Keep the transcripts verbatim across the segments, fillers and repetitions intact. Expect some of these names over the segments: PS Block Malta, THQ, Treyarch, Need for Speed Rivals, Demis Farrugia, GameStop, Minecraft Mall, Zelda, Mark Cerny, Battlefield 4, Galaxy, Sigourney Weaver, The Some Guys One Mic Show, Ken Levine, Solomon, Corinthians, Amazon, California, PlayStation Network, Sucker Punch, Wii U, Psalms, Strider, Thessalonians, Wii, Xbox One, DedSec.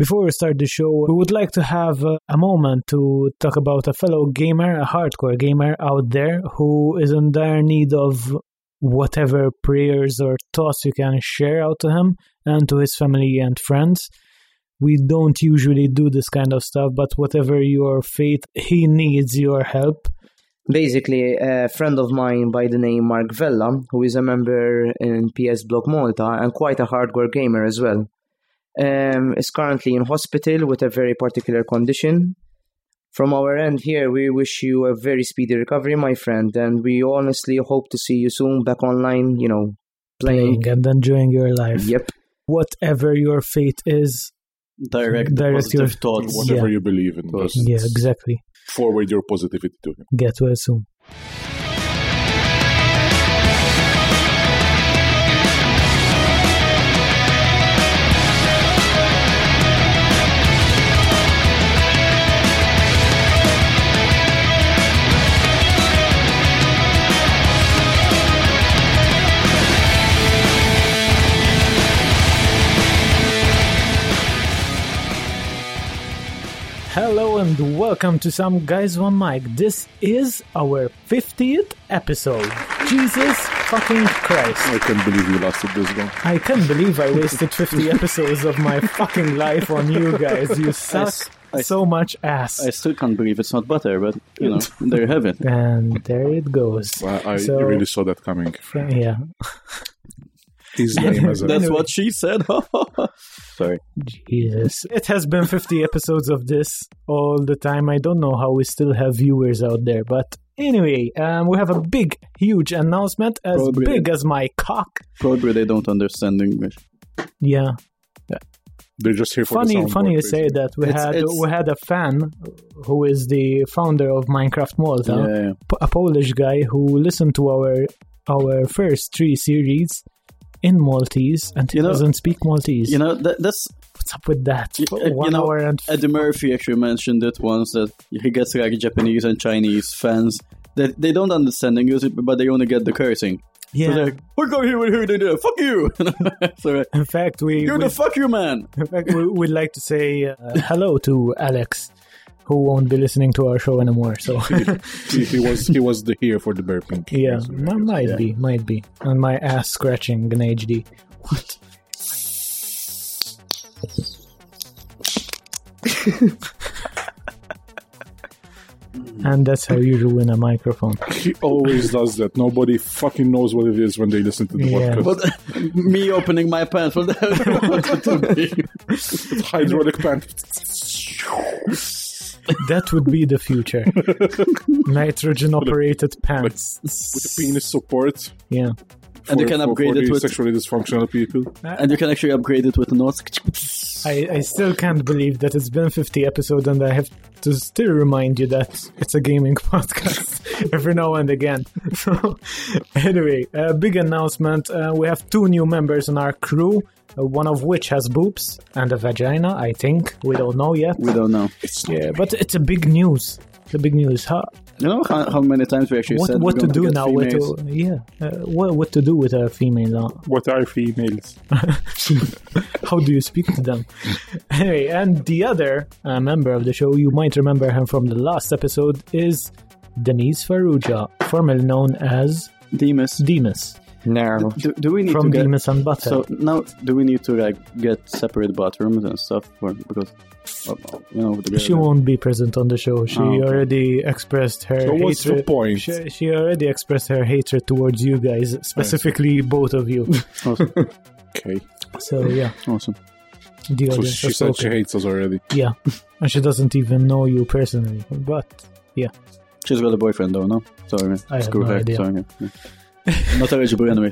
Before we start the show, we would like to have a moment to talk about a fellow gamer, a hardcore gamer out there who is in dire need of whatever prayers or thoughts you can share out to him and to his family and friends. We don't usually do this kind of stuff, but whatever your faith, he needs your help. Basically, a friend of mine by the name Mark Vella, who is a member in P S Block Malta and quite a hardcore gamer as well, um, is currently in hospital with a very particular condition. From our end here, we wish you a very speedy recovery, my friend, and we honestly hope to see you soon back online, you know, playing, playing and enjoying your life. Yep. Whatever your faith is, direct, direct positive your thought, whatever yeah. you believe in. Those. Yeah, exactly. Forward your positivity to him. Get well soon. Hello and welcome to Some Guys One Mic. This is our fiftieth episode. Jesus fucking Christ. I can't believe you lasted this long. I can't believe I wasted fifty episodes of my fucking life on you guys. You suck I, I, so much ass. I still can't believe it's not butter, but, you know, there you have it. And there it goes. Well, I so, really saw that coming. Yeah. His name as That's anyway. What she said. Sorry. Jesus. It has been fifty episodes of this all the time. I don't know how we still have viewers out there. But anyway, um, we have a big, huge announcement as Probably big they, as my cock. Probably they don't understand English. Yeah. yeah. They're just here for funny, the sound Funny you say that. We it's, had it's... we had a fan who is the founder of Minecraft Mall, yeah, yeah. a Polish guy who listened to our our first three series in Maltese, and he you know, doesn't speak Maltese. You know, that, that's... What's up with that? You, One you know, hour and... Eddie Murphy actually mentioned it once, that he gets, like, Japanese and Chinese fans. That they don't understand English, but they only get the cursing. Yeah. So they're like, we're going here, we're here, they do fuck you! Sorry. In fact, we... You're we, the fuck you, man! In fact, we, we'd like to say uh, hello to Alex, who won't be listening to our show anymore, so... he, he was he was the here for the burping. Yeah, well, might yeah. be, might be. And my ass scratching in H D. What? And that's how you ruin a microphone. He always does that. Nobody fucking knows what it is when they listen to the yeah. podcast. But me opening my pants, what to be? It's hydraulic pants. That would be the future. Nitrogen-operated pants. With a penis support. Yeah. For, and you can upgrade it with... sexually dysfunctional people. And you can actually upgrade it with a note. I, I still can't believe that it's been fifty episodes and I have to still remind you that it's a gaming podcast every now and again. So, anyway, a big announcement. Uh, we have two new members in our crew. Uh, one of which has boobs and a vagina, I think. We don't know yet. We don't know. It's yeah, but it's a big news. It's a big news. How, you know how, how many times we actually what, said what to do now? What to, yeah, uh, what what to do with a female? What are females? How do you speak to them? Anyway, and the other uh, member of the show, you might remember him from the last episode, is Denise Faruja, formerly known as Demas. Demas. No. Do, do we need From to get, Demas and Butter. So now, do we need to like get separate bathrooms and stuff? For, because you know, the she won't be present on the show. She oh, okay. already expressed her. So what's hatred. The point? She, she already expressed her hatred towards you guys, specifically right. both of you. Awesome. Okay. So yeah. Awesome. The so she said okay. she hates us already. Yeah, and she doesn't even know you personally. But yeah, she's got a boyfriend though, no? Sorry, man. I Screw have no her. idea. Sorry, yeah. Not eligible anyway.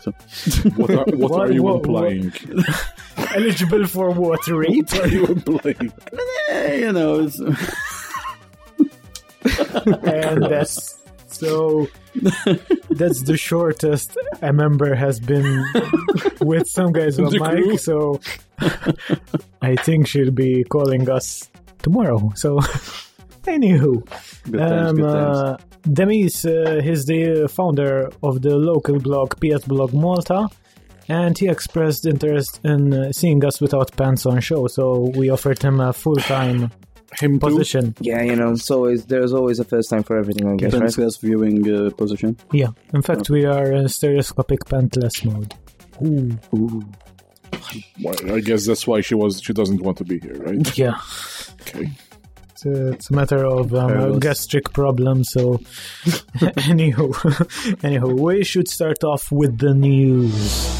What are, what what, are you what, implying? What? Eligible for what rate? What are you implying? You know. it's... And that's so. That's the shortest a member has been with Some Guys on mic. So I think she'll be calling us tomorrow. So anywho, good times, um, good times. Uh, Demis, uh, he's the founder of the local blog P S Blog Malta. and he expressed interest in uh, seeing us without pants on show, so we offered him a full-time him position. Too? Yeah, you know, so it's, there's always a first time for everything, I guess, right? Pantless viewing uh, position? Yeah. In fact, oh. we are in stereoscopic pantless mode. Ooh. Ooh. Well, I guess that's why she was. She doesn't want to be here, right? Yeah. Okay. It's a, it's a matter of um, gastric problems. So, anywho, anywho, we should start off with the news.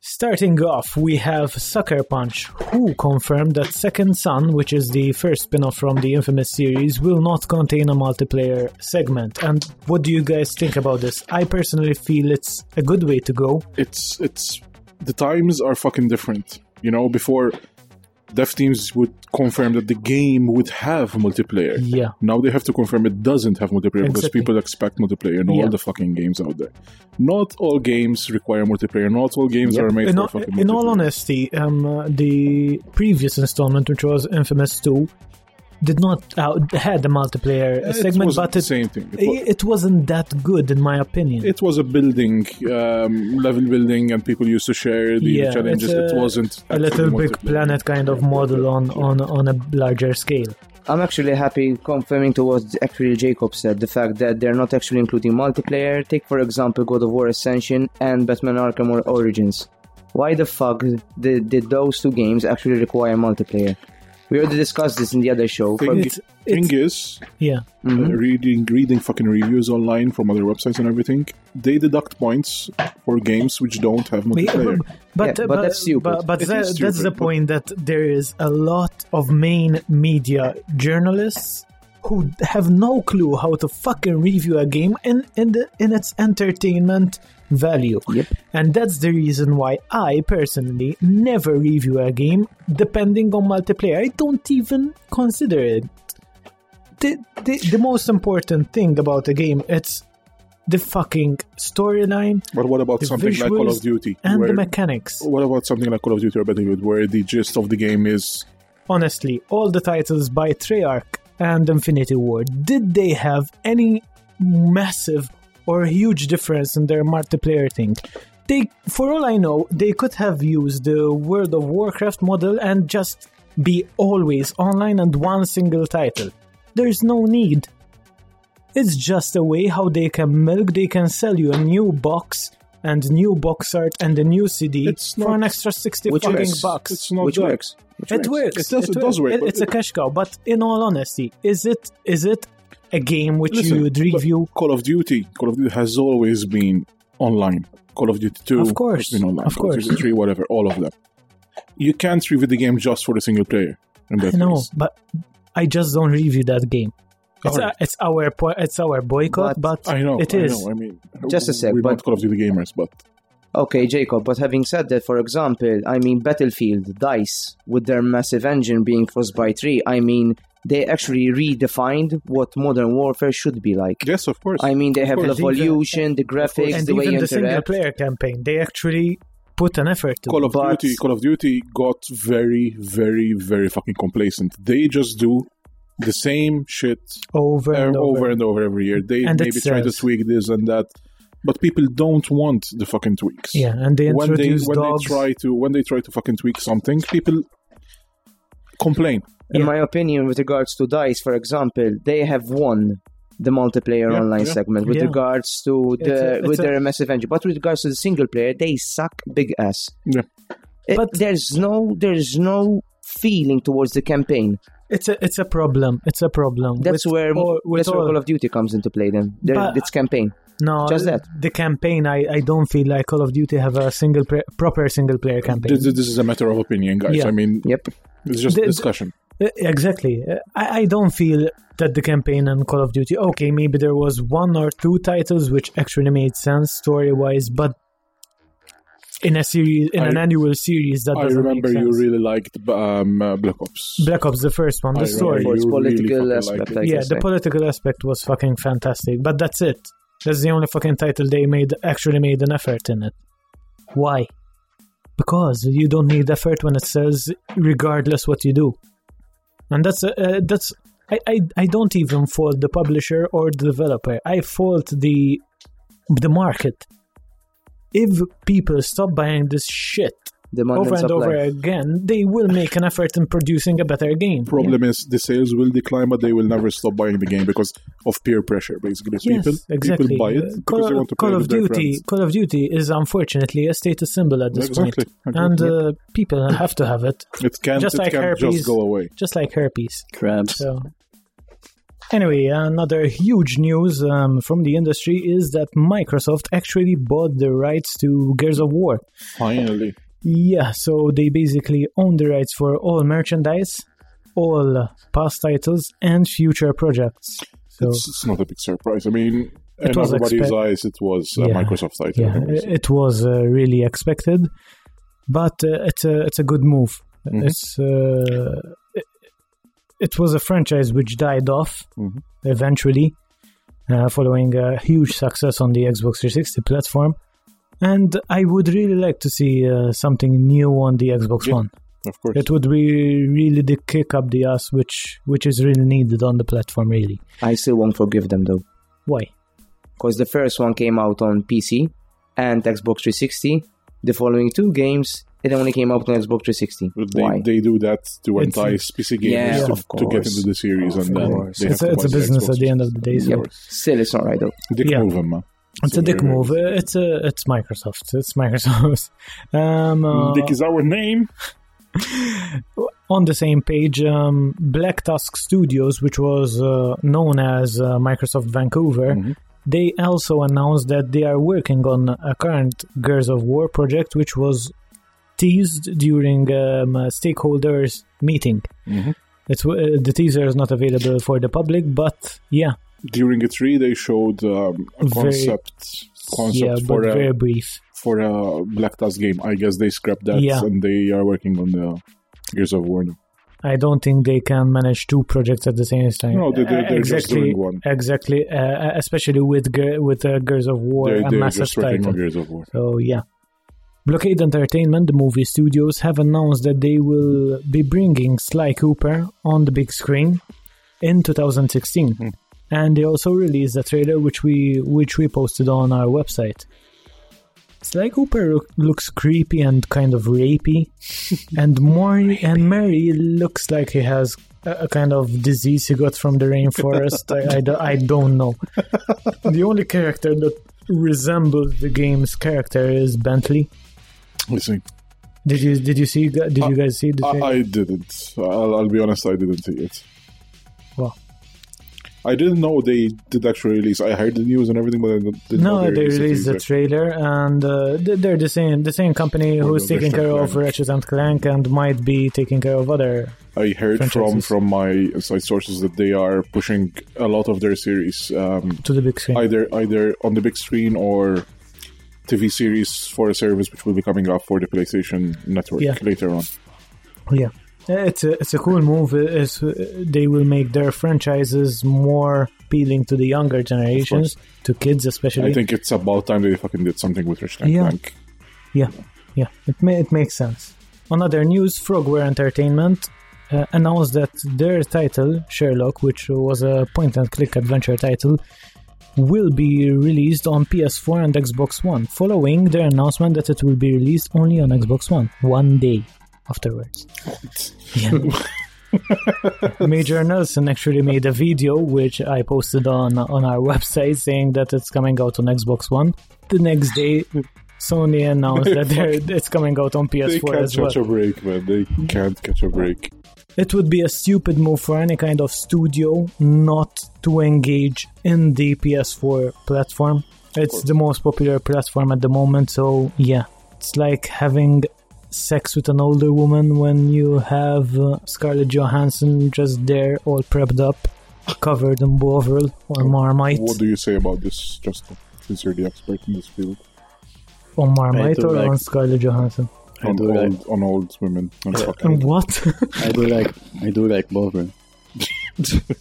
Starting off, we have Sucker Punch, who confirmed that Second Son, which is the first spin-off from the infamous series, will not contain a multiplayer segment. And what do you guys think about this? I personally feel it's a good way to go. It's... it's... the times are fucking different. You know, before, dev teams would confirm that the game would have multiplayer. Yeah. Now they have to confirm it doesn't have multiplayer, exactly, because people expect multiplayer in all yeah. the fucking games out there. Not all games require multiplayer. Not all games yep. are made in for all, fucking multiplayer. In all honesty, um, uh, the previous installment, which was Infamous two, did not uh, had a multiplayer uh, segment, it but it, same thing. It, was, it wasn't that good, in my opinion. It was a building, um, level building, and people used to share the yeah, challenges. A, it wasn't a Little Big Planet kind of model on, on, on a larger scale. I'm actually happy confirming to what actually Jacob said, the fact that they're not actually including multiplayer. Take, for example, God of War Ascension and Batman Arkham Origins. Why the fuck did, did those two games actually require multiplayer? We already discussed this in the other show. Thing, it's, it's, thing is, yeah. mm-hmm. uh, reading reading fucking reviews online from other websites and everything, they deduct points for games which don't have multiplayer. But, yeah, uh, but, but that's stupid. But, but that, stupid, that's the but, point that there is a lot of main media journalists who have no clue how to fucking review a game in, in, the, in its entertainment value. Yep. And that's the reason why I personally never review a game depending on multiplayer. I don't even consider it. The, the, the most important thing about a game, it's the fucking storyline. But what about something like Call of Duty? And where, the mechanics. What about something like Call of Duty or Battlefield, where the gist of the game is... Honestly, all the titles by Treyarch and Infinity Ward, did they have any massive or huge difference in their multiplayer thing? They, for all I know, they could have used the World of Warcraft model and just be always online and one single title. There's no need. It's just a way how they can milk, they can sell you a new box and new box art and a new C D it's not, for an extra sixty which fucking works. bucks. It's not which works. works. Which it works. works. It does, it it does work. It, it's it, a cash cow. But in all honesty, is it is it a game which listen, you would review? Call of Duty. Call of Duty has always been online. Call of Duty two of course. has been online. Of Call course. Call of Duty three, whatever, all of them. You can't review the game just for the single player. In that I know, case. but I just don't review that game. It's, right. a, it's our po- it's our boycott, but, but I know, it is. I know, I mean, just a sec. We're but, not Call of Duty gamers, but... Okay, Jacob, but having said that, for example, I mean, Battlefield, DICE, with their massive engine being Frostbite three, I mean, they actually redefined what Modern Warfare should be like. Yes, of course. I mean, they of have course. Evolution, the graphics, the way you interact. And even the single-player campaign, they actually put an effort to Call of but... Duty, Call of Duty got very, very, very fucking complacent. They just do... the same shit over and, uh, over. over and over every year. They and maybe try to tweak this and that, but people don't want the fucking tweaks. Yeah, and they introduce when they, dogs. When they try to when they try to fucking tweak something, people complain. In yeah. my opinion, with regards to DICE, for example, they have won the multiplayer yeah, online yeah. segment with yeah. regards to the a, with a, their massive engine, but with regards to the single player, they suck big ass. Yeah, it, but there's no there's no feeling towards the campaign. It's a it's a problem. It's a problem. That's with, where or, that's where Call of Duty comes into play. Then there, it's campaign. No, just that the campaign. I, I don't feel like Call of Duty have a single pre- proper single player campaign. This, this is a matter of opinion, guys. Yeah. I mean, yep. It's just the, discussion. The, exactly. I, I don't feel that the campaign and Call of Duty. Okay, maybe there was one or two titles which actually made sense story wise, but. In a series, in I, an annual series, that I doesn't remember make sense. You really liked um, uh, Black Ops. Black Ops, the first one, the I story, its political really aspect. Like yeah, the say. political aspect was fucking fantastic. But that's it. That's the only fucking title they made actually made an effort in it. Why? because you don't need effort when it says regardless what you do. And that's uh, that's I, I I don't even fault the publisher or the developer. I fault the the market. If people stop buying this shit Demand over and, and over again, they will make an effort in producing a better game. Problem yeah. is the sales will decline, but they will never stop buying the game because of peer pressure, basically. Yes, people, exactly. people buy it uh, because of, they want to play Call of Duty. Call of Duty is unfortunately a status symbol at this exactly. point, exactly. and uh, people have to have it. It can't just, it like can't herpes, just go away. Just like herpes. Crabs. So. Anyway, another huge news um, from the industry is that Microsoft actually bought the rights to Gears of War. Finally. Yeah, so they basically own the rights for all merchandise, all past titles, and future projects. So it's, it's not a big surprise. I mean, in everybody's expe- eyes, it was a yeah, Microsoft title. Yeah, it was uh, really expected, but uh, it's, a, it's a good move. Mm-hmm. It's uh, it, it was a franchise which died off mm-hmm. eventually, uh, following a huge success on the Xbox three sixty platform. And I would really like to see uh, something new on the Xbox yeah, One. Of course. It would be really the kick up the ass, which which is really needed on the platform, really. I still won't forgive them, though. Why? Because the first one came out on P C and Xbox three sixty. The following two games, it only came out on Xbox three sixty. They, Why? They do that to it's, entice P C gamers yeah, to, to get into the series. Oh, and then they It's, have a, it's a business at the end of the day. So. Yeah, still, it's not right, though. Dick yeah. move them, man. It's so a dick move. It's a, it's Microsoft. It's Microsoft. Um, uh, Dick is our name. On the same page, um, Black Tusk Studios, which was uh, known as uh, Microsoft Vancouver, mm-hmm. they also announced that they are working on a current Gears of War project, which was teased during um, a stakeholders meeting. Mm-hmm. It's uh, the teaser is not available for the public, but yeah. During E three, they showed um, a concept, very, concept yeah, for a very brief for a Black Tusk game. I guess they scrapped that, yeah. and they are working on the Gears of War now. I don't think they can manage two projects at the same time. No, they, they, they're exactly, just doing one. Exactly, uh, especially with with uh, Gears of War, they, a they're massive just working title. On Gears of War. So yeah. Blockade Entertainment, the movie studios, have announced that they will be bringing Sly Cooper on the big screen in two thousand sixteen. Hmm. And they also released a trailer which we which we posted on our website. Sly Cooper lo- looks creepy and kind of rapey, and Maury and Mary looks like he has a, a kind of disease he got from the rainforest. I, I, do, I don't know. The only character that resembles the game's character is Bentley. Listen. Did you did you see? Did I, you guys see the I, I didn't. I'll, I'll be honest. I didn't see it. Wow. I didn't know they did actually release. I heard the news and everything, but I didn't no, know they, they released, released the either. trailer, and uh, they're the same the same company oh, who's no, taking care of Ratchet and Clank and might be taking care of other. I heard from, from my inside sources that they are pushing a lot of their series um, to the big screen, either either on the big screen or T V series for a service which will be coming up for the PlayStation Network yeah. later on. Yeah. It's a, it's a cool move. It's, they will make their franchises more appealing to the younger generations, to kids especially. I think it's about time they fucking did something with Ratchet and yeah. Clank. Yeah, yeah. It, ma- it makes sense. On other news, Frogware Entertainment uh, announced that their title, Sherlock, which was a point-and-click adventure title, will be released on P S four and Xbox One, following their announcement that it will be released only on Xbox One, one day. Afterwards, yeah. Major Nelson actually made a video which I posted on on our website saying that it's coming out on Xbox One. The next day, Sony announced that it's coming out on P S four as well. They can't catch a break, man. They can't catch a break. It would be a stupid move for any kind of studio not to engage in the P S four platform. It's the most popular platform at the moment, so yeah, it's like having sex with an older woman when you have uh, Scarlett Johansson just there, all prepped up, covered in Bovril or Marmite. What do you say about this, Justin, since you're the expert in this field? On Marmite or like on Scarlett Johansson? I on, do old, like... on old women. On yeah. What? I do like I do like Bovril.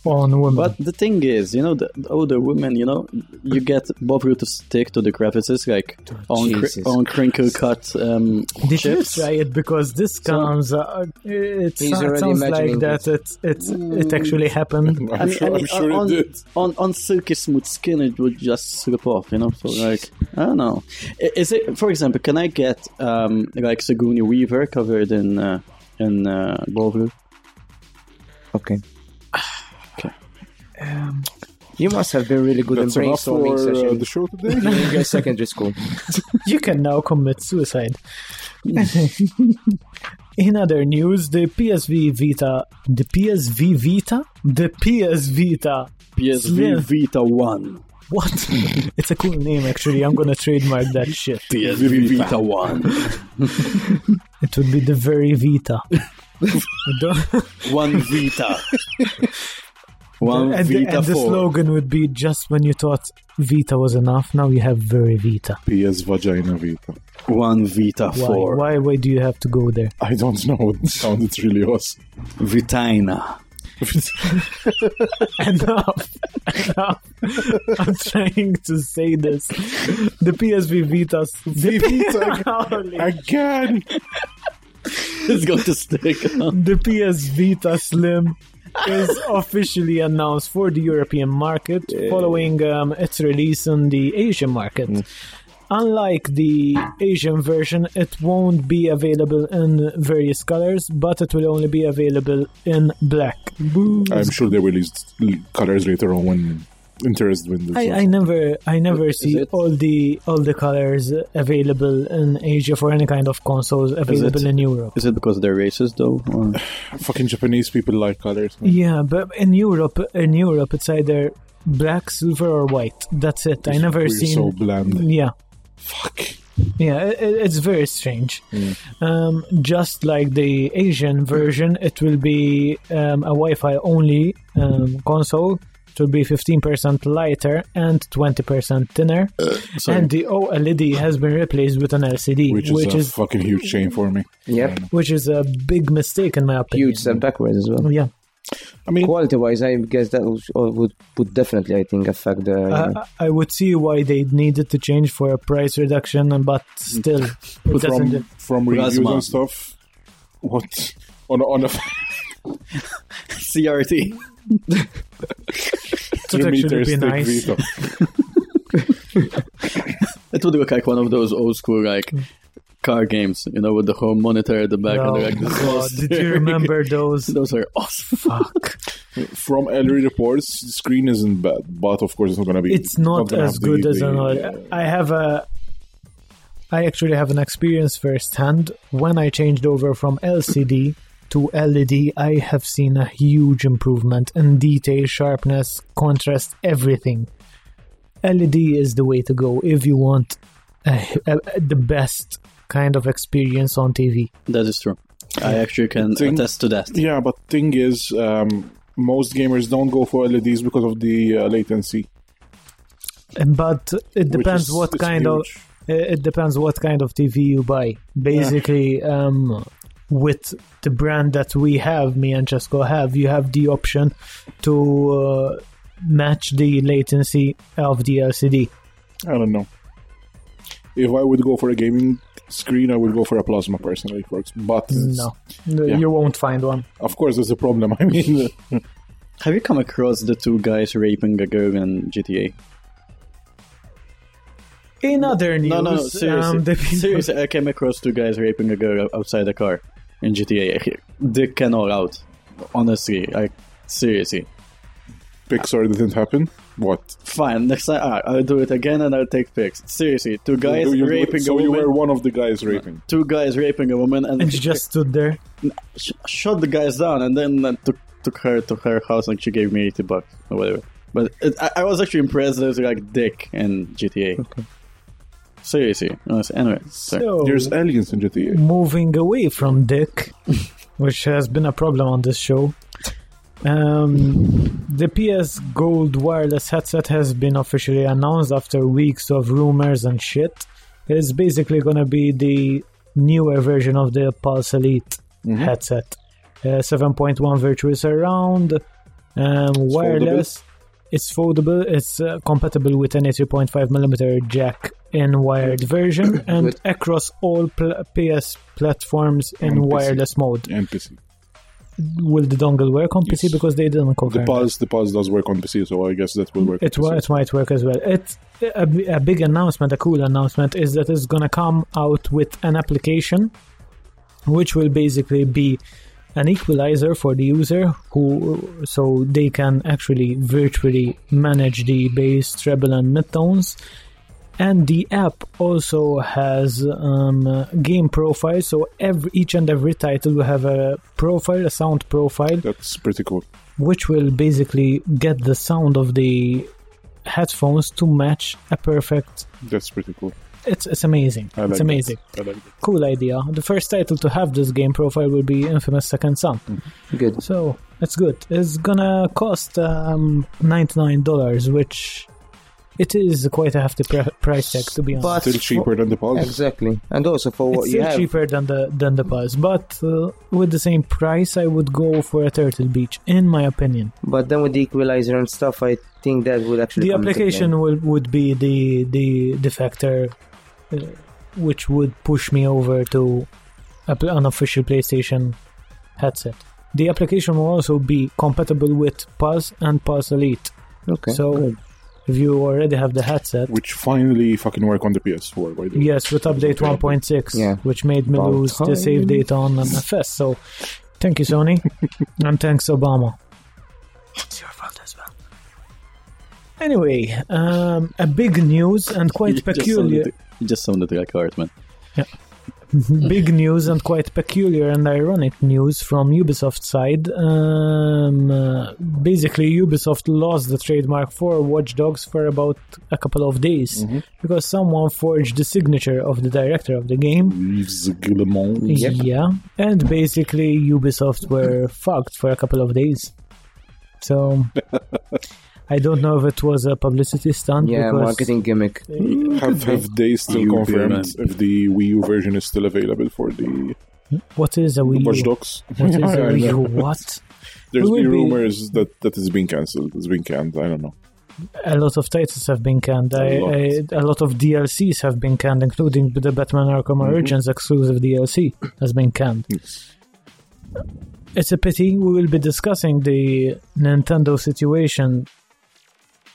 on women. But the thing is, you know, the older women, you know, you get Bobru to stick to the crevices, like on cr- on crinkle cut um, Did chips. Did you try it? Because this comes, so, uh, it sounds, sounds like that it, it, it actually happened. I'm I mean, sure, I mean, I'm sure on, it did. On, on, on silky smooth skin, it would just slip off, you know? So, like, I don't know. Is it, for example, can I get, um, like, Sigourney Weaver covered in uh, in uh, Bobru? Okay. Okay. Um, you must have been really good That's in brainstorming for, sessions. Uh, the show today? You guys secondary school. You can now commit suicide. In other news, the P S V Vita, the PSV Vita, the PS Vita, PSV Vita One. What? It's a cool name, actually. I'm gonna trademark that shit. P S V Vita One. It would be the very Vita. One Vita. One and Vita the, and the slogan would be, just when you thought Vita was enough, now you have very Vita. P S Vagina Vita. One Vita why, four. Why, why do you have to go there? I don't know. It sounded really awesome. Vitina. Enough. Enough. I'm trying to say this. The P S V Vitas. The Vita again. It's going to stick. Huh? The P S Vita Slim is officially announced for the European market, yeah, following um, its release on the Asian market. Mm. Unlike the Asian version, it won't be available in various colors, but it will only be available in black. Boo. I'm sure they will release colors later on when interest windows. I, I never, I never is see it? all the all the colors available in Asia for any kind of consoles available in Europe. Is it because they're racist though? Or? Fucking Japanese people like colors. Man. Yeah, but in Europe, in Europe, it's either black, silver, or white. That's it. It's I never we're seen. So bland. Yeah. Fuck. Yeah, it, it's very strange. Mm. Um, just like the Asian version, it will be um, a Wi-Fi only um, console. It will be fifteen percent lighter and twenty percent thinner. Uh, and the O L E D has been replaced with an L C D. Which is which a is, fucking huge shame for me. Yep. Which is a big mistake in my opinion. Huge step backwards as well. Yeah. I mean, quality-wise, I guess that would, would definitely, I think, affect the... Uh, I would see why they needed to change for a price reduction, but still... It from from reviews and stuff? What? On, on a... C R T. It would actually be nice. It would look like one of those old school, like... car games, you know, with the home monitor at the back. Oh, and like, this God, did you remember those? Those are awesome. Fuck. From early reports, the screen isn't bad, but of course it's not going to be... It's not, not as good the, as an old... Yeah. I have a... I actually have an experience firsthand. When I changed over from L C D to L E D, I have seen a huge improvement in detail, sharpness, contrast, everything. L E D is the way to go if you want a, a, a, the best... kind of experience on T V. That is true. I actually can thing, attest to that. Yeah, but thing is, um, most gamers don't go for L E Ds because of the uh, latency. But it depends is, what kind huge. of it depends what kind of T V you buy. Basically, yeah. um, with the brand that we have, me and Chesko have, you have the option to uh, match the latency of the L C D. I don't know. If I would go for a gaming screen, I would go for a plasma personally, folks. But no, yeah. You won't find one. Of course, there's a problem. I mean, have you come across the two guys raping a girl in G T A? In other news, no, no, no seriously, um, the people... seriously, I came across two guys raping a girl outside a car in G T A. Dick and all out. Honestly, like seriously. Pixar didn't happen? What? Fine, next time ah, I'll do it again and I'll take pics. Seriously, two guys you, you, raping so a woman. So you were one of the guys raping. Two guys raping a woman. And, and she just stood there? Sh- shut the guys down and then uh, took, took her to her house and she gave me eighty bucks or whatever. But it, I, I was actually impressed that it was like Dick in G T A. Okay. Seriously. Anyway, so, there's aliens in G T A. Moving away from Dick, which has been a problem on this show. Um, the P S Gold wireless headset has been officially announced after weeks of rumors and shit. It's basically going to be the newer version of the Pulse Elite mm-hmm. headset. Uh, seven point one virtual surround, Um, it's wireless. Foldable. It's foldable. It's uh, compatible with any two point five millimeter jack in wired version and with across all pl- P S platforms in N P C. Wireless mode. And P C. Will the dongle work on P C? Yes. Because they didn't cover the Pulse. That. The Pulse does work on P C, so I guess that will work. It, it might work as well. It's a, a big announcement, a cool announcement, is that it's going to come out with an application which will basically be an equalizer for the user, who so they can actually virtually manage the bass, treble, and midtones. And the app also has um, game profiles, so every, each and every title will have a profile, a sound profile. That's pretty cool. Which will basically get the sound of the headphones to match a perfect... That's pretty cool. It's it's amazing. I like it's amazing. I like cool idea. The first title to have this game profile will be Infamous Second Son. Mm-hmm. Good. So, it's good. It's gonna cost um, ninety-nine dollars, which... It is quite a hefty pre- price tag, to be honest. But still cheaper for, than the Pulse. Exactly. And also for what it's you have. It's still cheaper than the than the Pulse. But uh, with the same price, I would go for a Turtle Beach, in my opinion. But then with the equalizer and stuff, I think that would actually... The application will, would be the, the, the factor uh, which would push me over to a, an official PlayStation headset. The application will also be compatible with Pulse and Pulse Elite. Okay. So... Good. If you already have the headset, which finally fucking work on the P S four, by the way. Yes, with update one point six, yeah. Which made me About lose time. The save data on M F S. So, thank you, Sony, and thanks, Obama. It's your fault as well. Anyway, um, a big news and quite you peculiar. Just sounded, you just sounded like a hard man. Yeah. Big news and quite peculiar and ironic news from Ubisoft's side. Um, uh, basically, Ubisoft lost the trademark for Watch Dogs for about a couple of days mm-hmm. because someone forged the signature of the director of the game. Yves Guillemot. Yep. Yeah. And basically, Ubisoft were fucked for a couple of days. So... I don't know if it was a publicity stunt. Yeah, marketing gimmick. Have, have they still U B confirmed if the Wii U version is still available for the... What is a Wii U? Watch Dogs. What is a Wii U? What? There's been rumors be... that, that it's been cancelled. It's been canned. I don't know. A lot of titles have been canned. A, I, lot. I, a lot of D L Cs have been canned, including the Batman Arkham mm-hmm. Origins exclusive D L C has been canned. Yes. It's a pity. We will be discussing the Nintendo situation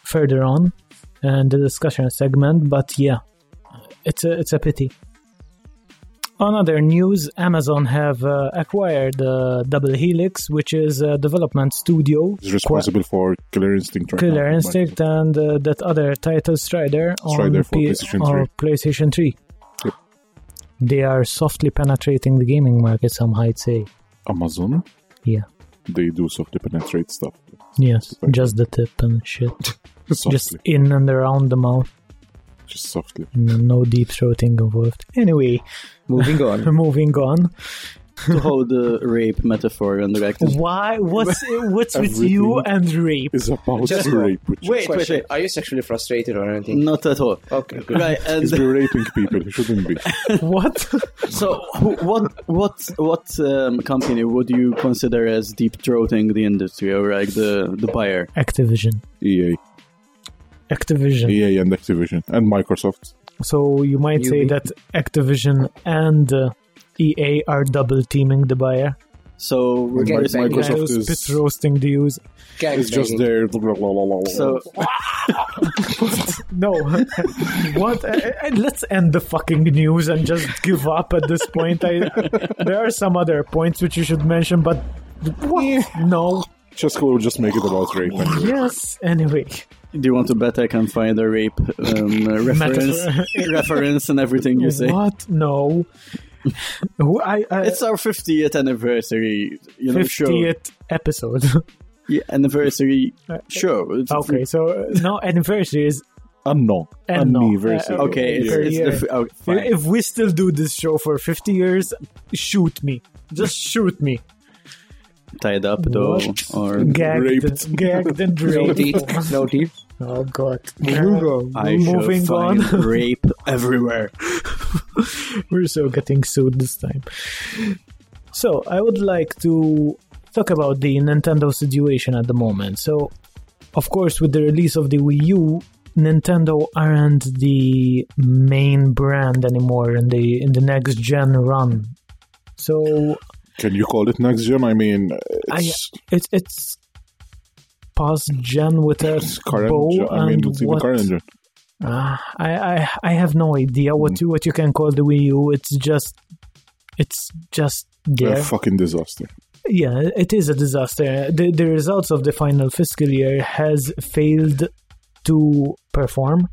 further on and the discussion segment, but yeah, it's a, it's a pity. On other news, Amazon have uh, acquired uh, Double Helix, which is a development studio. It's responsible Qu- for Killer Instinct. Right Killer now, Instinct and uh, that other title, Strider, Strider on for P- PlayStation or PlayStation three. Yep. They are softly penetrating the gaming market, some might say. Amazon? Yeah. They do softly penetrate stuff. Yes, like just the tip and shit. Softly. Just in and around the mouth. Just softly. No, no deep throating involved. Anyway. Moving on. moving on. To hold the rape metaphor on the record. Why? What's what's with you and rape? It's about just rape. Wait, wait, question. wait. Are you sexually frustrated or anything? Not at all. Okay, good. Right, and he's raping people. He shouldn't be. What? So, what what what um, company would you consider as deep-throating the industry or like the, the buyer? Activision. E A. Activision. E A and Activision. And Microsoft. So, you might U B. Say that Activision and... Uh, E A are double teaming the buyer, so we're getting Microsoft is pit roasting the user. It's just there. So no, what? I, I, let's end the fucking news and just give up at this point. I, there are some other points which you should mention, but what? No. Just we'll just make it about rape. Anyway. Yes. Anyway. Do you want to bet I can find a rape um, reference, reference, and everything you say? What? No. I, I, it's our fiftieth anniversary, you know, fiftieth show. Episode. Yeah, anniversary show. It's okay, so no anniversary is unknown. Anniversary. Uh, okay, it's, it's it's the, oh, if we still do this show for fifty years, shoot me. Just shoot me. Tied up though, what? Or gagged, raped. gagged and raped. No teeth. No teeth. Oh God! Google. I Moving find on. Rape everywhere. We're so getting sued this time. So I would like to talk about the Nintendo situation at the moment. So, of course, with the release of the Wii U, Nintendo aren't the main brand anymore in the in the next gen run. So, can you call it next gen? I mean, it's I, it's, it's past gen with a current bow gen. I mean, it's even what, current gen. Uh, I, I I have no idea what mm. you what you can call the Wii U. It's just it's just there. A fucking disaster. Yeah, it is a disaster. The, the results of the final fiscal year has failed to perform,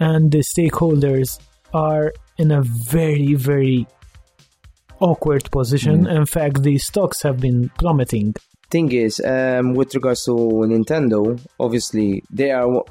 and the stakeholders are in a very, very awkward position. Mm. In fact, the stocks have been plummeting. Thing is, um, with regards to Nintendo, obviously, they are... W-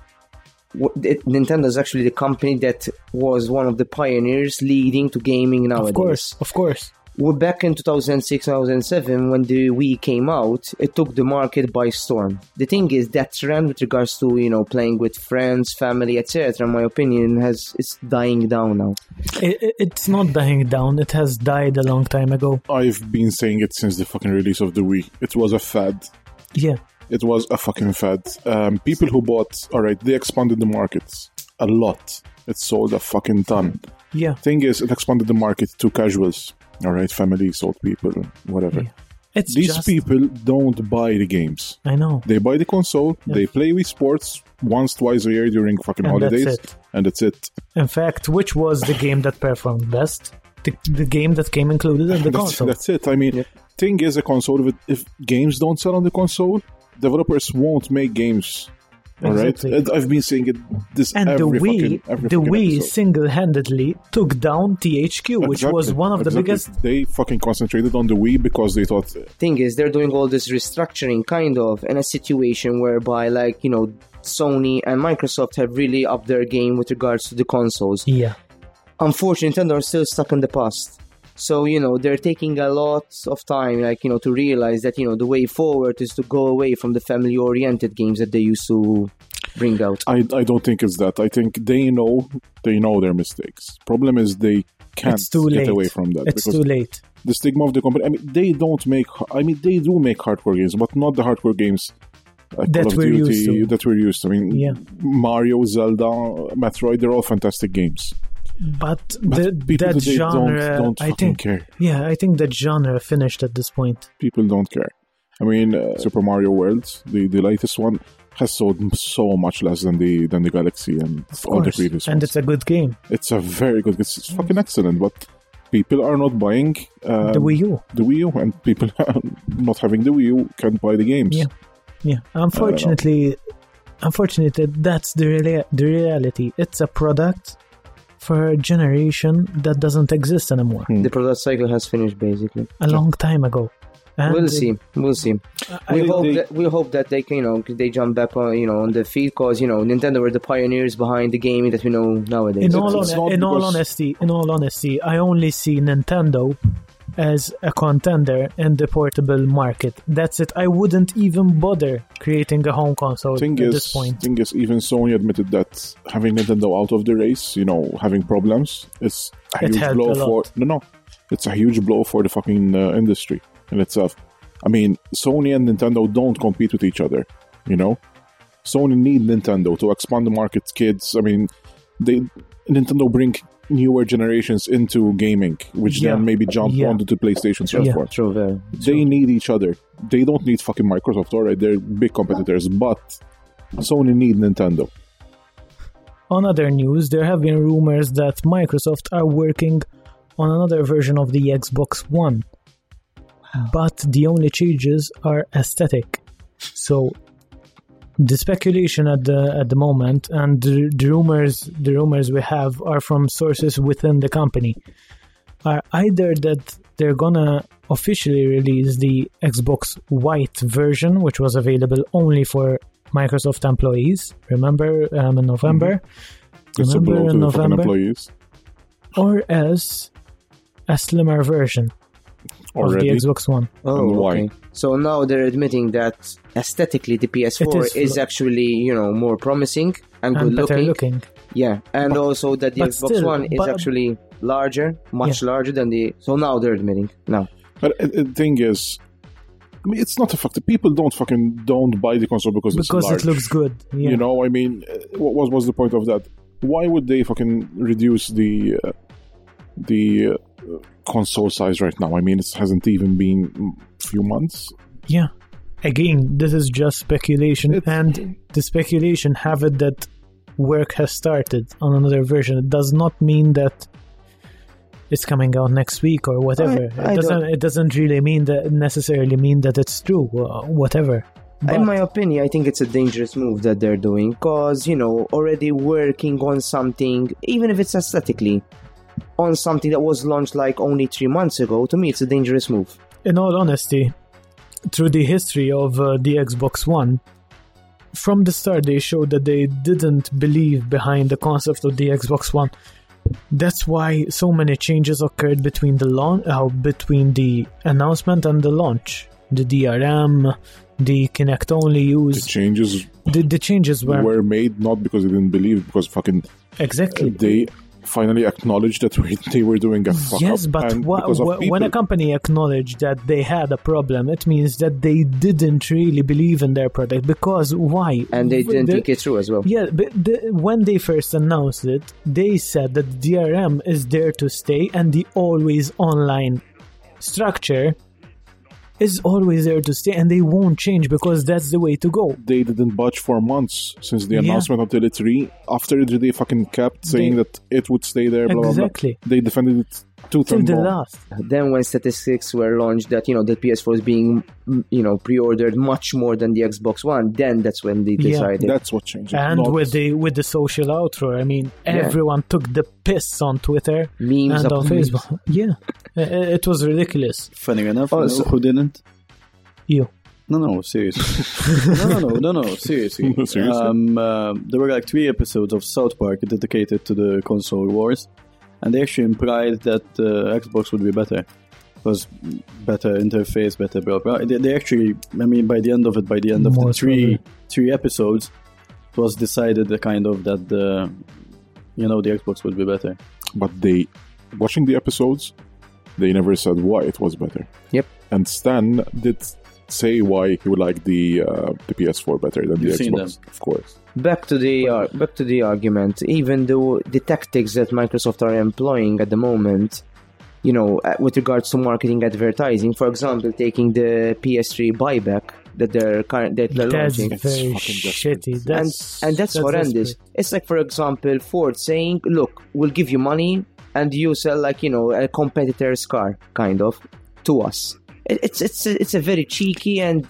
w- Nintendo is actually the company that was one of the pioneers leading to gaming nowadays. Of course, of course. We're back in two thousand six, two thousand seven, when the Wii came out, it took the market by storm. The thing is, that trend with regards to, you know, playing with friends, family, et cetera, in my opinion, has it's dying down now. It, it's not dying down. It has died a long time ago. I've been saying it since the fucking release of the Wii. It was a fad. Yeah. It was a fucking fad. Um, people who bought, all right, they expanded the markets a lot. It sold a fucking ton. Yeah. Thing is, it expanded the market to casuals. All right, families, old people, whatever. Yeah. It's These just... people don't buy the games. I know. They buy the console, yeah. They play Wii Sports once, twice a year during fucking and holidays, that's it. and that's it. In fact, which was the game that performed best? The, the game that came included in the that's, console. That's it. I mean, yeah. Thing is, a console, if games don't sell on the console, developers won't make games. All exactly. right, I've been saying it this and every the Wii, fucking, every the fucking Wii episode. Single-handedly took down T H Q, which exactly. was one of exactly. the biggest. They fucking concentrated on the Wii because they thought. Thing is, they're doing all this restructuring, kind of, in a situation whereby, like, you know, Sony and Microsoft have really upped their game with regards to the consoles. Yeah. Unfortunately, Nintendo are still stuck in the past. So, you know, they're taking a lot of time, like, you know, to realize that, you know, the way forward is to go away from the family-oriented games that they used to bring out. I, I don't think it's that. I think they know they know their mistakes. Problem is they can't get away from that. It's too late. The stigma of the company. I mean, they don't make... I mean, they do make hardcore games, but not the hardcore games like that we're used to. That we're used to. I mean, yeah. Mario, Zelda, Metroid, they're all fantastic games. But, but the, that genre, don't, don't I think. Care. Yeah, I think that genre finished at this point. People don't care. I mean, uh, Super Mario World, the, the latest one, has sold so much less than the than the Galaxy and of all course. The previous ones. And it's a good game. It's a very good. It's, it's fucking excellent. But people are not buying um, the Wii U. The Wii U, and people not having the Wii U can't buy the games. Yeah, yeah. Unfortunately, unfortunately, that's the rea- the reality. It's a product. For a generation that doesn't exist anymore. Hmm. The product cycle has finished, basically. A long time ago. And we'll see. We'll see. I, we, I, hope they, that, we hope that they, you know, they jump back on, you know, on the feet, because, you know, Nintendo were the pioneers behind the gaming that we know nowadays. In, all, on, in all honesty, in all honesty, I only see Nintendo as a contender in the portable market. That's it. I wouldn't even bother creating a home console thing at is, this point. Thing is, even Sony admitted that having Nintendo out of the race, you know, having problems, it's a it huge blow a for no, no, it's a huge blow for the fucking uh, industry in itself. I mean, Sony and Nintendo don't compete with each other. You know, Sony need Nintendo to expand the market. Kids, I mean, they Nintendo bring. Newer generations into gaming, which yeah. then maybe jump yeah. onto the PlayStation platform. Yeah, true, true. They need each other. They don't need fucking Microsoft, alright? They're big competitors, but Sony need Nintendo. On other news, there have been rumors that Microsoft are working on another version of the Xbox One, but the only changes are aesthetic. So the speculation at the at the moment and the, the rumors the rumors we have are from sources within the company are either that they're gonna officially release the Xbox White version, which was available only for Microsoft employees. Remember um, in November, mm-hmm. remember it's in November, employees. Or as a slimmer version. Already? Of the Xbox One. Oh, and why? Okay. So now they're admitting that aesthetically the P S four is, is actually, you know, more promising and, and good looking. looking. Yeah, and but, also that the Xbox still, One is but, actually larger, much yeah. larger than the... So now they're admitting, now. But the thing is, I mean, it's not a fact. People don't fucking don't buy the console because, because it's large. Because it looks good. Yeah. You know, I mean, what was was the point of that? Why would they fucking reduce the uh, the uh, console size right now? I mean, it hasn't even been a few months. Yeah. Again, this is just speculation, it's... and the speculation have it that work has started on another version. It does not mean that it's coming out next week or whatever. I, I it doesn't. Don't... It doesn't really mean that necessarily mean that it's true. Uh, whatever. But in my opinion, I think it's a dangerous move that they're doing because, you know, already working on something, even if it's aesthetically, on something that was launched like only three months ago. To me, it's a dangerous move. In all honesty, through the history of uh, the Xbox One, from the start they showed that they didn't believe behind the concept of the Xbox One. That's why so many changes occurred between the launch, uh, between the announcement and the launch. The D R M, the Kinect only use. The changes. The, the changes were were made not because they didn't believe, because fucking exactly they finally acknowledged that we, they were doing a fuck yes, up. Yes, but wha- wha- when a company acknowledged that they had a problem, it means that they didn't really believe in their product. Because why? And they didn't the, think it through as well. Yeah, but the, when they first announced it, they said that D R M is there to stay and the always online structure is always there to stay and they won't change because that's the way to go. They didn't budge for months since the announcement yeah. until it's re after it they fucking kept saying they, that it would stay there, blah, exactly. blah, blah. They defended it tooth and nail. The last. Then when statistics were launched that, you know, the P S four is being, you know, pre-ordered much more than the Xbox One, then that's when they decided. Yeah. That's what changed. And Not with the with the social outroar, I mean, yeah. everyone took the piss on Twitter memes and on Facebook. Memes. Yeah. It was ridiculous. Funny enough, oh, no, so who didn't? You. No, no, seriously. no, no, no, no, no, seriously. No, seriously? Um, uh, there were like three episodes of South Park dedicated to the console wars, and they actually implied that uh, Xbox would be better. It was better interface, better blah, blah. They, they actually, I mean, by the end of it, by the end of More the three, three episodes, it was decided uh, kind of that, the, you know, the Xbox would be better. But they, watching the episodes... They never said why it was better. Yep. And Stan did say why he would like the uh, the P S four better than You've the Xbox, of course. Back to the uh, back to the argument. Even though the tactics that Microsoft are employing at the moment, you know, with regards to marketing, advertising, for example, taking the P S three buyback that they're current that they're that's launching. Very that's shitty. That's, and and that's, that's horrendous. Desperate. It's like, for example, Ford saying, "Look, we'll give you money." And you sell, like, you know, a competitor's car, kind of, to us. It, it's it's it's a very cheeky and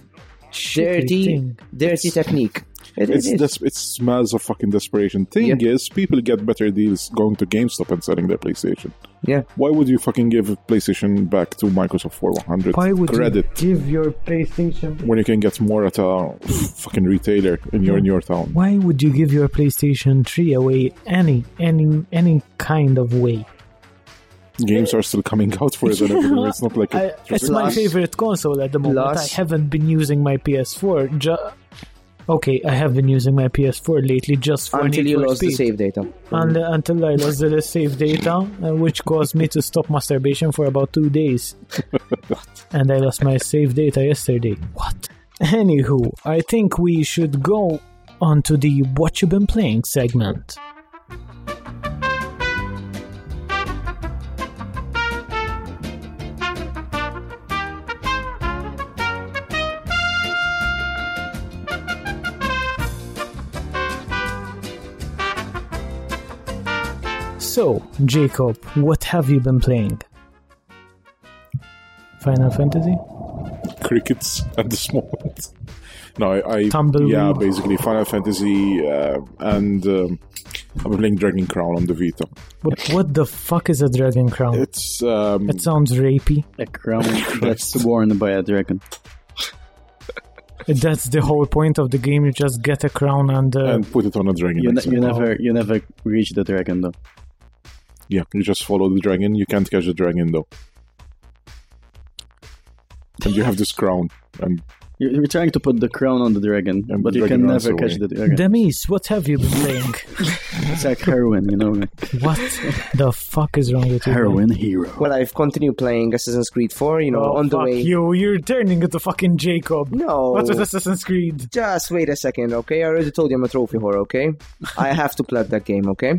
dirty, thing. dirty it's, technique. It, it's it, des- it smells of fucking desperation. Thing yeah. is, people get better deals going to GameStop and selling their PlayStation. Yeah. Why would you fucking give PlayStation back to Microsoft for one hundred? Why would credit you give your PlayStation when you can get more at a fucking retailer in your in your town? Why would you give your PlayStation three away any any any kind of way? Games are still coming out for it. Yeah. And it's not like a I, it's my favorite console at the moment. Last. I haven't been using my P S four. Ju- okay, I have been using my P S four lately just for until you lost speed. the save data. And, uh, until I lost the save data, uh, which caused me to stop masturbation for about two days. And I lost my save data yesterday. What? Anywho, I think we should go on to the What You've Been Playing segment. So, Jacob, what have you been playing? Final Fantasy? Crickets at this moment. No, I... I Tumbleweed. Yeah, basically Final Fantasy uh, and um, I've been playing Dragon Crown on the Vita. But what the fuck is a Dragon Crown? It's... Um, it sounds rapey. A crown that's worn by a dragon. That's the whole point of the game. You just get a crown and... Uh, and put it on a dragon. You, n- you, never, you never reach the dragon, though. Yeah, you just follow the dragon. You can't catch the dragon, though. And you have this crown. And you're, you're trying to put the crown on the dragon, but the dragon you can never catch away. the dragon. Demis, what have you been playing? It's like heroin, you know. What the fuck is wrong with you? Heroin hero. Well, I've continued playing Assassin's Creed four, you know, oh, on the way. You, you're turning into fucking Jacob. No. What's with Assassin's Creed? Just wait a second, okay? I already told you I'm a trophy whore, okay? I have to plug that game, okay?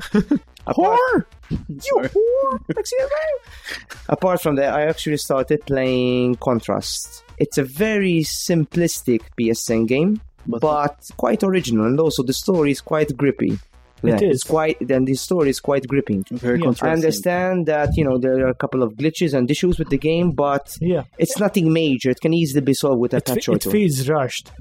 Apart- whore? You whore? Excuse me? Apart from that, I actually started playing Contrast. It's a very simplistic P S N game, but, but quite original, and also the story is quite grippy. Yeah, it is. It's quite, then the story is quite gripping. Very yeah. I understand that, you know, there are a couple of glitches and issues with the game, but yeah. it's nothing major. It can easily be solved with a it patch fe- or two. It feels rushed.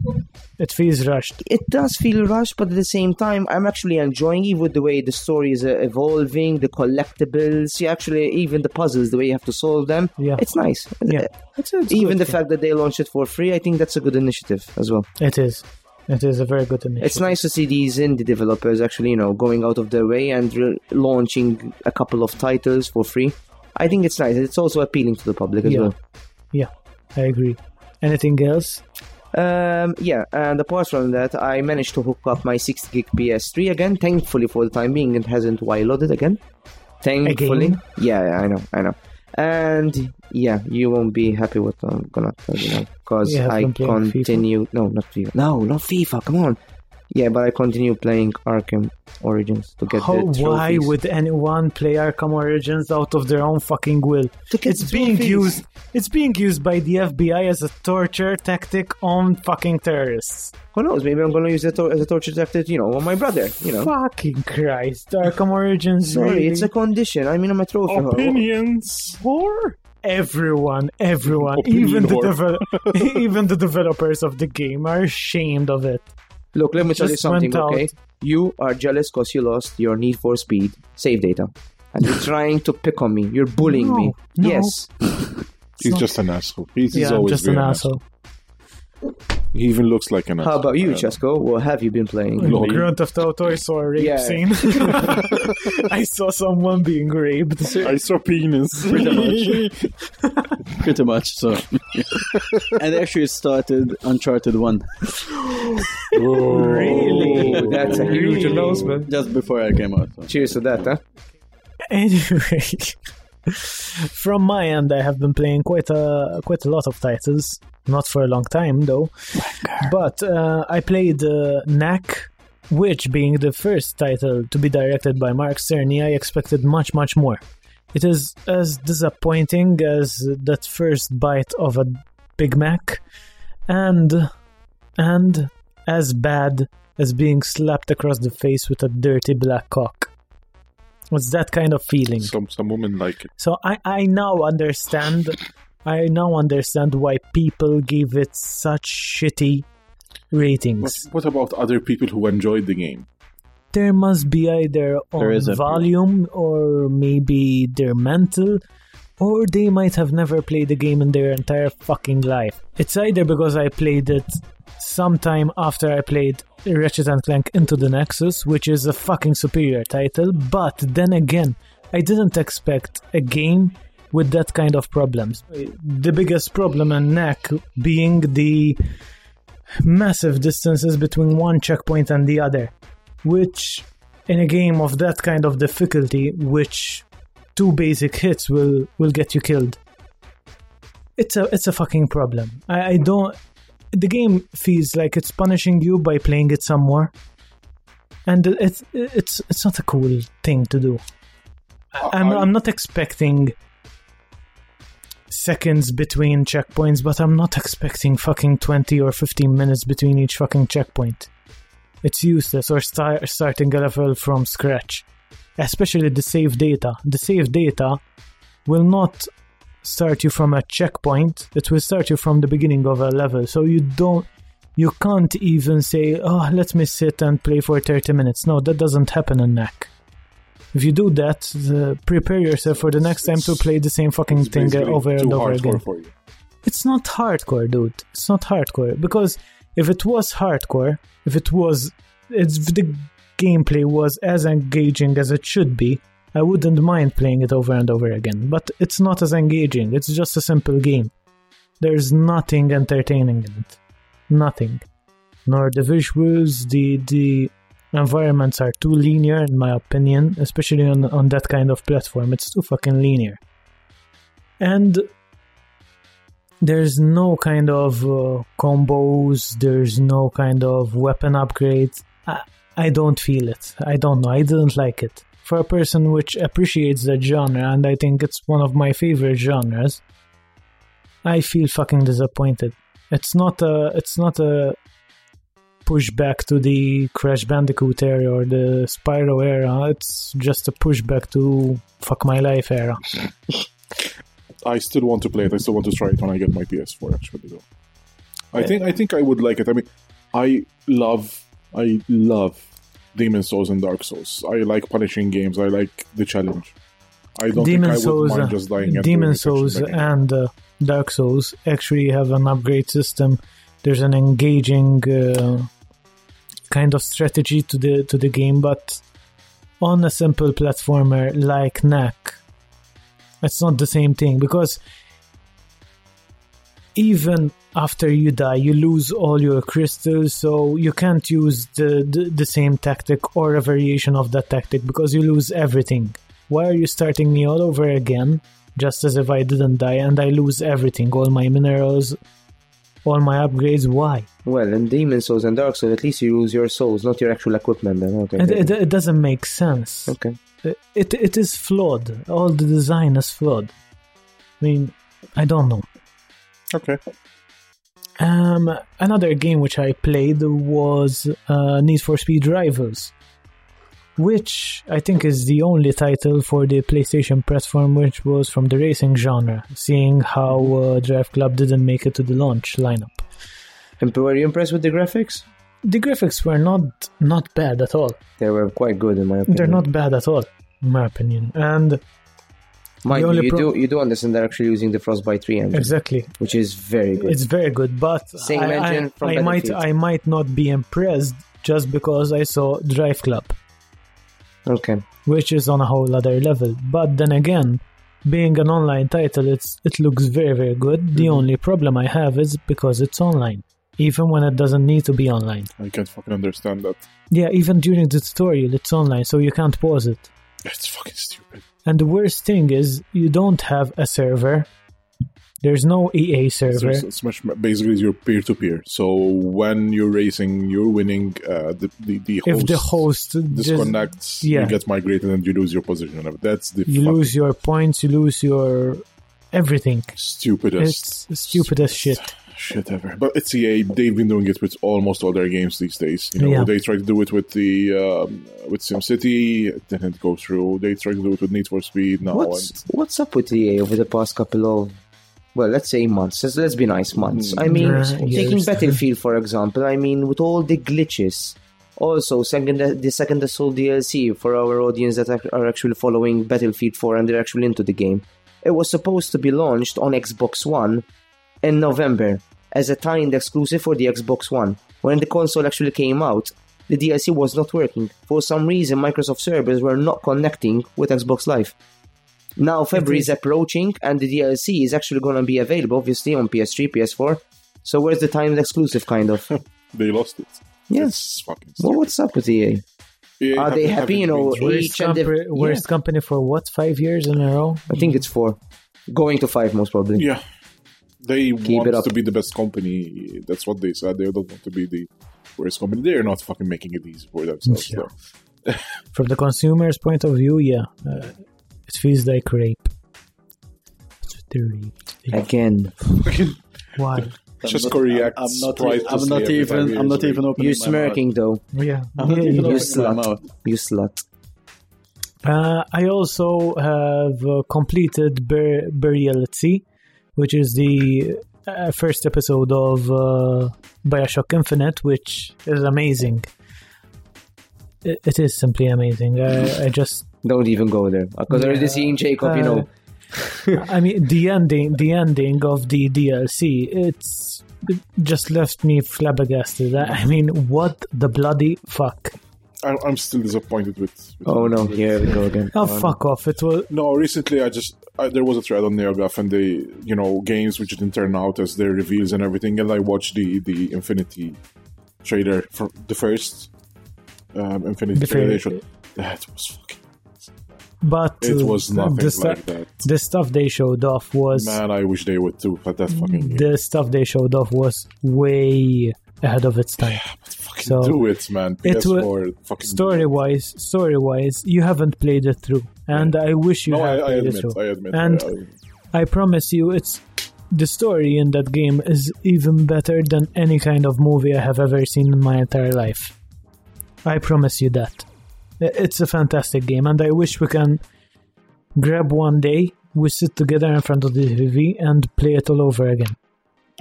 It feels rushed. It does feel rushed, but at the same time, I'm actually enjoying even the way the story is evolving, the collectibles, actually even the puzzles, the way you have to solve them. Yeah. It's nice. Yeah. It's, it's even good, the yeah. fact that they launched it for free, I think that's a good initiative as well. It is. It is a very good initiative. It's nice to see these indie developers actually, you know, going out of their way and re- launching a couple of titles for free. I think it's nice. It's also appealing to the public as yeah. well. Yeah, I agree. Anything else? Um, yeah, and apart from that, I managed to hook up my sixty gig P S three again. Thankfully, for the time being, it hasn't wild-loaded again. Thankfully. Again? Yeah, yeah, I know, I know. And yeah, you won't be happy with what I'm gonna tell you now, because yeah, I continue. FIFA. No, not FIFA. No, not FIFA. Come on. Yeah, but I continue playing Arkham Origins to get. How, the trophies. Why would anyone play Arkham Origins out of their own fucking will? It's being used. It's being used by the F B I as a torture tactic on fucking terrorists. Who knows? Maybe I'm gonna use it as a torture tactic, you know, on my brother. You know. Fucking Christ, Arkham Origins. Sorry, really? It's a condition. I mean, I'm a trophy. Opinions for. Everyone, everyone, Opinion even the devel- even the developers of the game are ashamed of it. Look, let me tell you something, okay? Out. You are jealous because you lost your Need for Speed save data. And you're trying to pick on me. You're bullying no, me. No. Yes. He's not... just an asshole. He's, yeah, he's always just an asshole. asshole. He even looks like an asshole. How about you, Chesko? What have you been playing? Grand Theft Auto, I saw a rape yeah. scene. I saw someone being raped. I saw penis. Pretty much. Pretty much, so. And actually started Uncharted one. Oh, really? That's a huge really? announcement. Just before I came out. So. Cheers to that, huh? Anyway, from my end, I have been playing quite a quite a lot of titles. Not for a long time, though. But uh, I played uh, Knack, which being the first title to be directed by Mark Cerny, I expected much, much more. It is as disappointing as that first bite of a Big Mac, and and... as bad as being slapped across the face with a dirty black cock. It's that kind of feeling. Some some women like it. So I, I now understand I now understand why people gave it such shitty ratings. But what about other people who enjoyed the game? There must be either on volume or maybe their mental, or they might have never played the game in their entire fucking life. It's either because I played it sometime after I played Ratchet and Clank Into the Nexus, which is a fucking superior title, but then again, I didn't expect a game with that kind of problems. The biggest problem in Knack being the massive distances between one checkpoint and the other, which in a game of that kind of difficulty, which two basic hits will, will get you killed. It's a it's a fucking problem. I, I don't... The game feels like it's punishing you by playing it some more. And it's it's it's not a cool thing to do. I'm, I'm not expecting seconds between checkpoints, but I'm not expecting fucking twenty or fifteen minutes between each fucking checkpoint. It's useless, or start, starting a level from scratch. Especially the save data. The save data will not start you from a checkpoint. It will start you from the beginning of a level. So you don't, you can't even say, oh, let me sit and play for thirty minutes. No, that doesn't happen in Knack. If you do that, uh, prepare yourself for the next time to play the same fucking thing over and over again. For you. It's not hardcore, dude. It's not hardcore. Because if it was hardcore, if it was... it's the gameplay was as engaging as it should be, I wouldn't mind playing it over and over again. But it's not as engaging. It's just a simple game. There's nothing entertaining in it. Nothing. Nor the visuals, the the environments are too linear, in my opinion, especially on, on that kind of platform. It's too fucking linear. And there's no kind of uh, combos, there's no kind of weapon upgrades. I, I don't feel it. I don't know. I didn't like it. For a person which appreciates that genre, and I think it's one of my favorite genres, I feel fucking disappointed. It's not a, it's not a pushback to the Crash Bandicoot era or the Spyro era. It's just a pushback to Fuck My Life era. I still want to play it. I still want to try it when I get my P S four, actually, though. I think I think I would like it. I mean, I love, I love Demon Souls and Dark Souls. I like punishing games. I like the challenge. I don't Demon think I would mind just dying. Demon Souls and uh, Dark Souls actually have an upgrade system. There's an engaging uh, kind of strategy to the to the game, but on a simple platformer like Knack, it's not the same thing, because even after you die, you lose all your crystals, so you can't use the, the, the same tactic or a variation of that tactic, because you lose everything. Why are you starting me all over again, just as if I didn't die, and I lose everything, all my minerals, all my upgrades? Why? Well, in Demon Souls and Dark Souls, at least you lose your souls, not your actual equipment. Then. Okay. It, it, it doesn't make sense. Okay. It it is flawed. All the design is flawed. I mean, I don't know. Okay. Um, another game which I played was uh, Need for Speed Rivals, which I think is the only title for the PlayStation platform which was from the racing genre, seeing how uh, Drive Club didn't make it to the launch lineup. And were you impressed with the graphics? The graphics were not not bad at all. They were quite good, in my opinion. They're not bad at all, in my opinion. And Mind you, you, pro- do, you do understand they're actually using the Frostbite three engine. Exactly. Which is very good. It's very good, but Same I, engine I, from I might I might not be impressed just because I saw Drive Club. Okay. Which is on a whole other level. But then again, being an online title, it's it looks very, very good. Mm-hmm. The only problem I have is because it's online. Even when it doesn't need to be online. I can't fucking understand that. Yeah, even during the tutorial, it's online, so you can't pause it. That's fucking stupid. And the worst thing is, you don't have a server. There's no E A server. It's, it's much, basically, you're peer-to-peer. So when you're racing, you're winning, uh, the, the, the host... If the host... disconnects, just, yeah. You get migrated and you lose your position. That's the... You fuck. lose your points, you lose your... everything. Stupidest. It's stupidest shit. Shit ever. But it's E A. They've been doing it with almost all their games these days. You know, yeah. They tried to do it with the um, with SimCity. It didn't go through. They tried to do it with Need for Speed. Now what's, and... what's up with E A over the past couple of, well, let's say months. Let's, let's be nice, months. I mean, yeah, taking yeah, Battlefield, for example, I mean, with all the glitches. Also, second, the Second Assault D L C for our audience that are actually following Battlefield four and they're actually into the game. It was supposed to be launched on Xbox One in November as a timed exclusive for the Xbox One. When the console actually came out, the D L C was not working. For some reason, Microsoft servers were not connecting with Xbox Live. Now February is approaching and the D L C is actually going to be available, obviously, on P S three, P S four. So where's the timed exclusive, kind of? They lost it. Yes. Well, what's up with E A? Yeah, Are they happy, you know, each and every... Worst yeah. company for what, five years in a row? I think it's four. Going to five, most probably. Yeah. They Keep want to be the best company. That's what they said. They don't want to be the worst company. They're not fucking making it easy for themselves. Yeah. So. From the consumer's point of view, yeah. Uh, it feels like rape. It's rape. Yeah. Again. Why? I'm just correct. I'm not. I'm not even. I'm not even opening. You're smirking, though. Yeah. You slut. You slut. Uh, I also have uh, completed Bur- Burial at Sea, which is the uh, first episode of uh, BioShock Infinite, which is amazing. It, it is simply amazing. I, I just don't even go there because yeah, already seeing Jacob, uh, you know. I mean, the ending the ending of the D L C, it's it just left me flabbergasted. I mean, what the bloody fuck? I'm, I'm still disappointed with... with oh no, with, here we go again. Oh, oh fuck no. off. It was... No, recently I just... I, there was a thread on NeoGaf and they, you know, games which didn't turn out as their reveals and everything, and I watched the, the Infinity trailer, for the first, um, Infinity Generation. That was fucking... But it was nothing the stu- like that. The stuff they showed off was... Man, I wish they would too, but that's fucking... The game. stuff they showed off was way ahead of its time. Yeah, but fucking so do it, man. P S four, it was, fucking... Story-wise, story-wise, you haven't played it through. And yeah. I wish you no, had I, I played admit, it through. I admit, and I admit. I promise you, it's... The story in that game is even better than any kind of movie I have ever seen in my entire life. I promise you that. It's a fantastic game, and I wish we can grab one day, we sit together in front of the T V and play it all over again.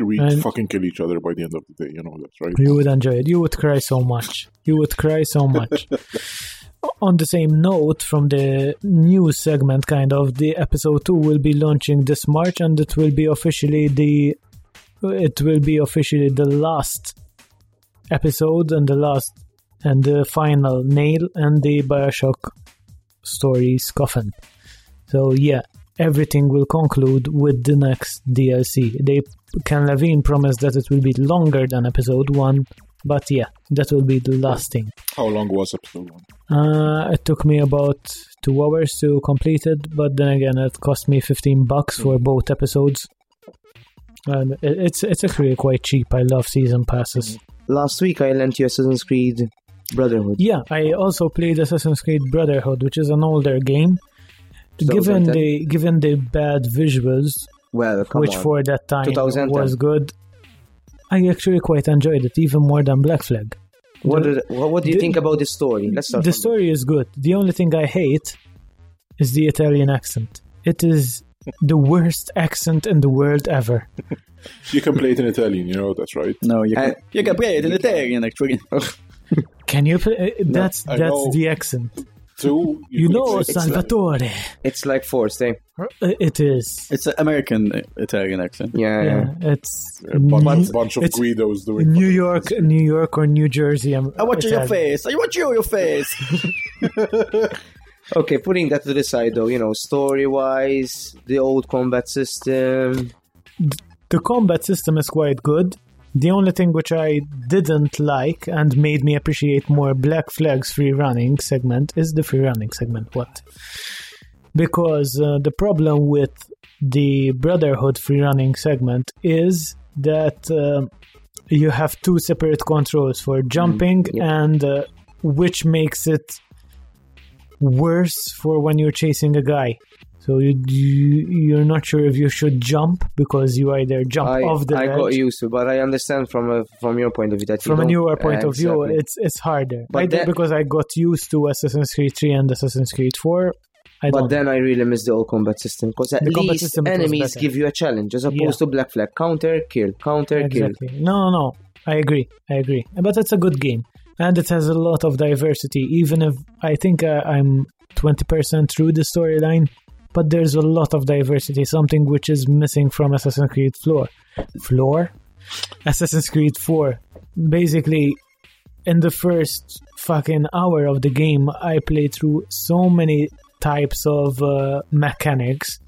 We'd and fucking kill each other by the end of the day, you know that, right? You would enjoy it. You would cry so much. You would cry so much. On the same note, from the news segment, kind of, the episode two will be launching this March, and it will be officially the it will be officially the last episode and the last and the final nail and the Bioshock story's coffin. So yeah, everything will conclude with the next D L C. They Ken Levine promised that it will be longer than episode one. But yeah, that will be the last thing. How long was episode one? Uh, it took me about two hours to complete it, but then again, it cost me fifteen bucks for both episodes. And it, it's it's actually quite cheap. I love season passes. Last week, I lent you Assassin's Creed Brotherhood. Yeah, I also played Assassin's Creed Brotherhood, which is an older game. Given the given the bad visuals, well, come which on. for that time was good. I actually quite enjoyed it, even more than Black Flag. What, the, what, what do you the, think about the story? Let's start. The story that. is good. The only thing I hate is the Italian accent. It is the worst accent in the world ever. You can play it in Italian, you know, that's right. No, you can, uh, you can play it in Italian, actually. Can you play? That's, no, that's the accent. Two, you, you know, it's Salvatore. Like, it's like forced, eh? It is. It's an American Italian accent. Yeah, yeah. yeah. It's a bunch, new, bunch of it's Guidos doing New York, things. New York, or New Jersey. I'm, I want you your face. I want you your face. Okay, putting that to the side, though, you know, story-wise, the old combat system. The combat system is quite good. The only thing which I didn't like and made me appreciate more Black Flag's free running segment is the free running segment. What? Because uh, the problem with the Brotherhood free running segment is that uh, you have two separate controls for jumping mm, yeah. and uh, which makes it worse for when you're chasing a guy. So you, you, you're not sure if you should jump because you either jump I, off the I ledge. I got used to, but I understand from a, from your point of view that you from a newer point uh, of view, exactly. it's it's harder. But I then, because I got used to Assassin's Creed three and Assassin's Creed four. I but don't then know. I really miss the old combat system because at the least system enemies give you a challenge as opposed yeah. to Black Flag counter kill counter exactly. kill. No, no, no. I agree. I agree. But it's a good game and it has a lot of diversity. Even if I think uh, I'm twenty percent through the storyline. But there's a lot of diversity, something which is missing from Assassin's Creed Floor. Floor? Assassin's Creed four. Basically, in the first fucking hour of the game, I played through so many types of uh, mechanics.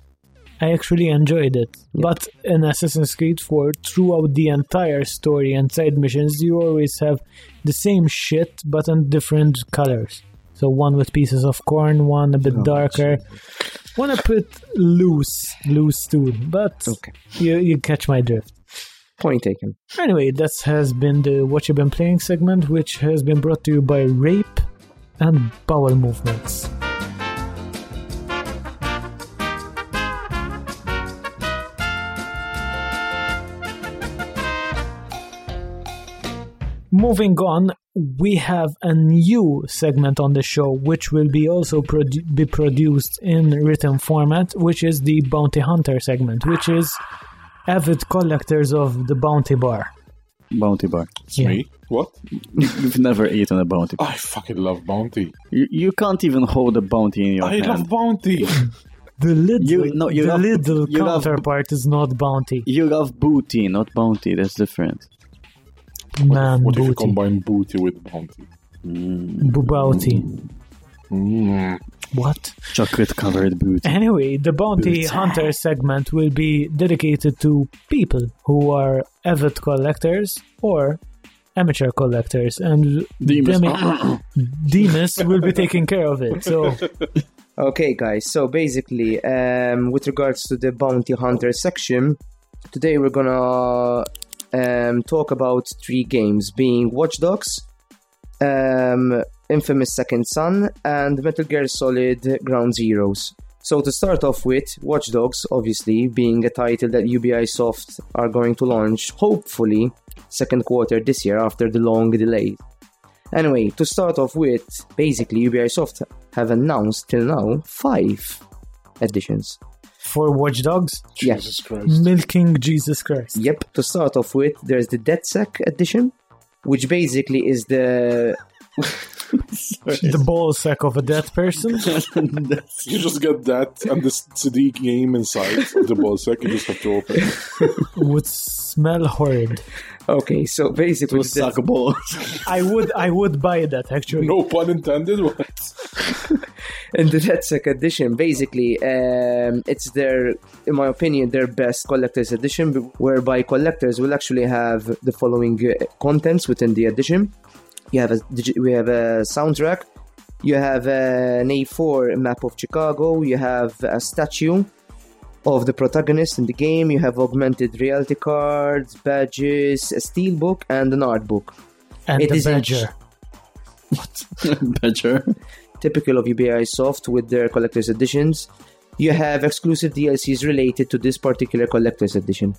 I actually enjoyed it. Yeah. But in Assassin's Creed four, throughout the entire story and side missions, you always have the same shit, but in different colors. So one with pieces of corn, one a bit oh, darker, one a bit loose, loose too. But okay. you you catch my drift. Point taken. Anyway, that has been the What You've Been Playing segment, which has been brought to you by Rape and Bowel Movements. Moving on, we have a new segment on the show, which will be also produ- be produced in written format, which is the Bounty Hunter segment, which is avid collectors of the Bounty Bar. Bounty Bar. It's yeah. me? What? You've never eaten a Bounty Bar. I fucking love Bounty. You, you can't even hold a Bounty in your I hand. I love Bounty. The little, you, no, you the love, little you counterpart love, is not Bounty. You love Booty, not Bounty. That's different. Man, what booty. If you combine booty with bounty? Mm. Bounty. Mm. What? Chocolate-covered booty. Anyway, the Bounty booty. Hunter segment will be dedicated to people who are avid collectors or amateur collectors, and Demas, Demi- Demas will be taking care of it. So, okay, guys. So basically, um, with regards to the bounty hunter section, today we're gonna um, talk about three games, being Watch Dogs, um, Infamous Second Son, and Metal Gear Solid Ground Zeroes. So to start off with, Watch Dogs, obviously, being a title that Ubisoft are going to launch, hopefully, second quarter this year after the long delay. Anyway, to start off with, basically, Ubisoft have announced till now five editions. For Watch Dogs? Yes. Jesus Christ. Milking Jesus Christ. Yep. To start off with, there's the DedSec edition, which basically is the... the ball sack of a dead person. You just get that and the C D game inside the ball sack. You just have to open it. Would smell horrid. Okay, so basically, sack of balls. I would, I would buy that actually. No pun intended. What? And the DedSec edition, basically, um, it's their, in my opinion, their best collector's edition, whereby collectors will actually have the following uh, contents within the edition. You have a, we have a soundtrack, you have an A four map of Chicago, you have a statue of the protagonist in the game, you have augmented reality cards, badges, a steelbook, and an art book. And it a is badger. In... What? Badger? Typical of Ubisoft with their collector's editions. You have exclusive D L Cs related to this particular collector's edition.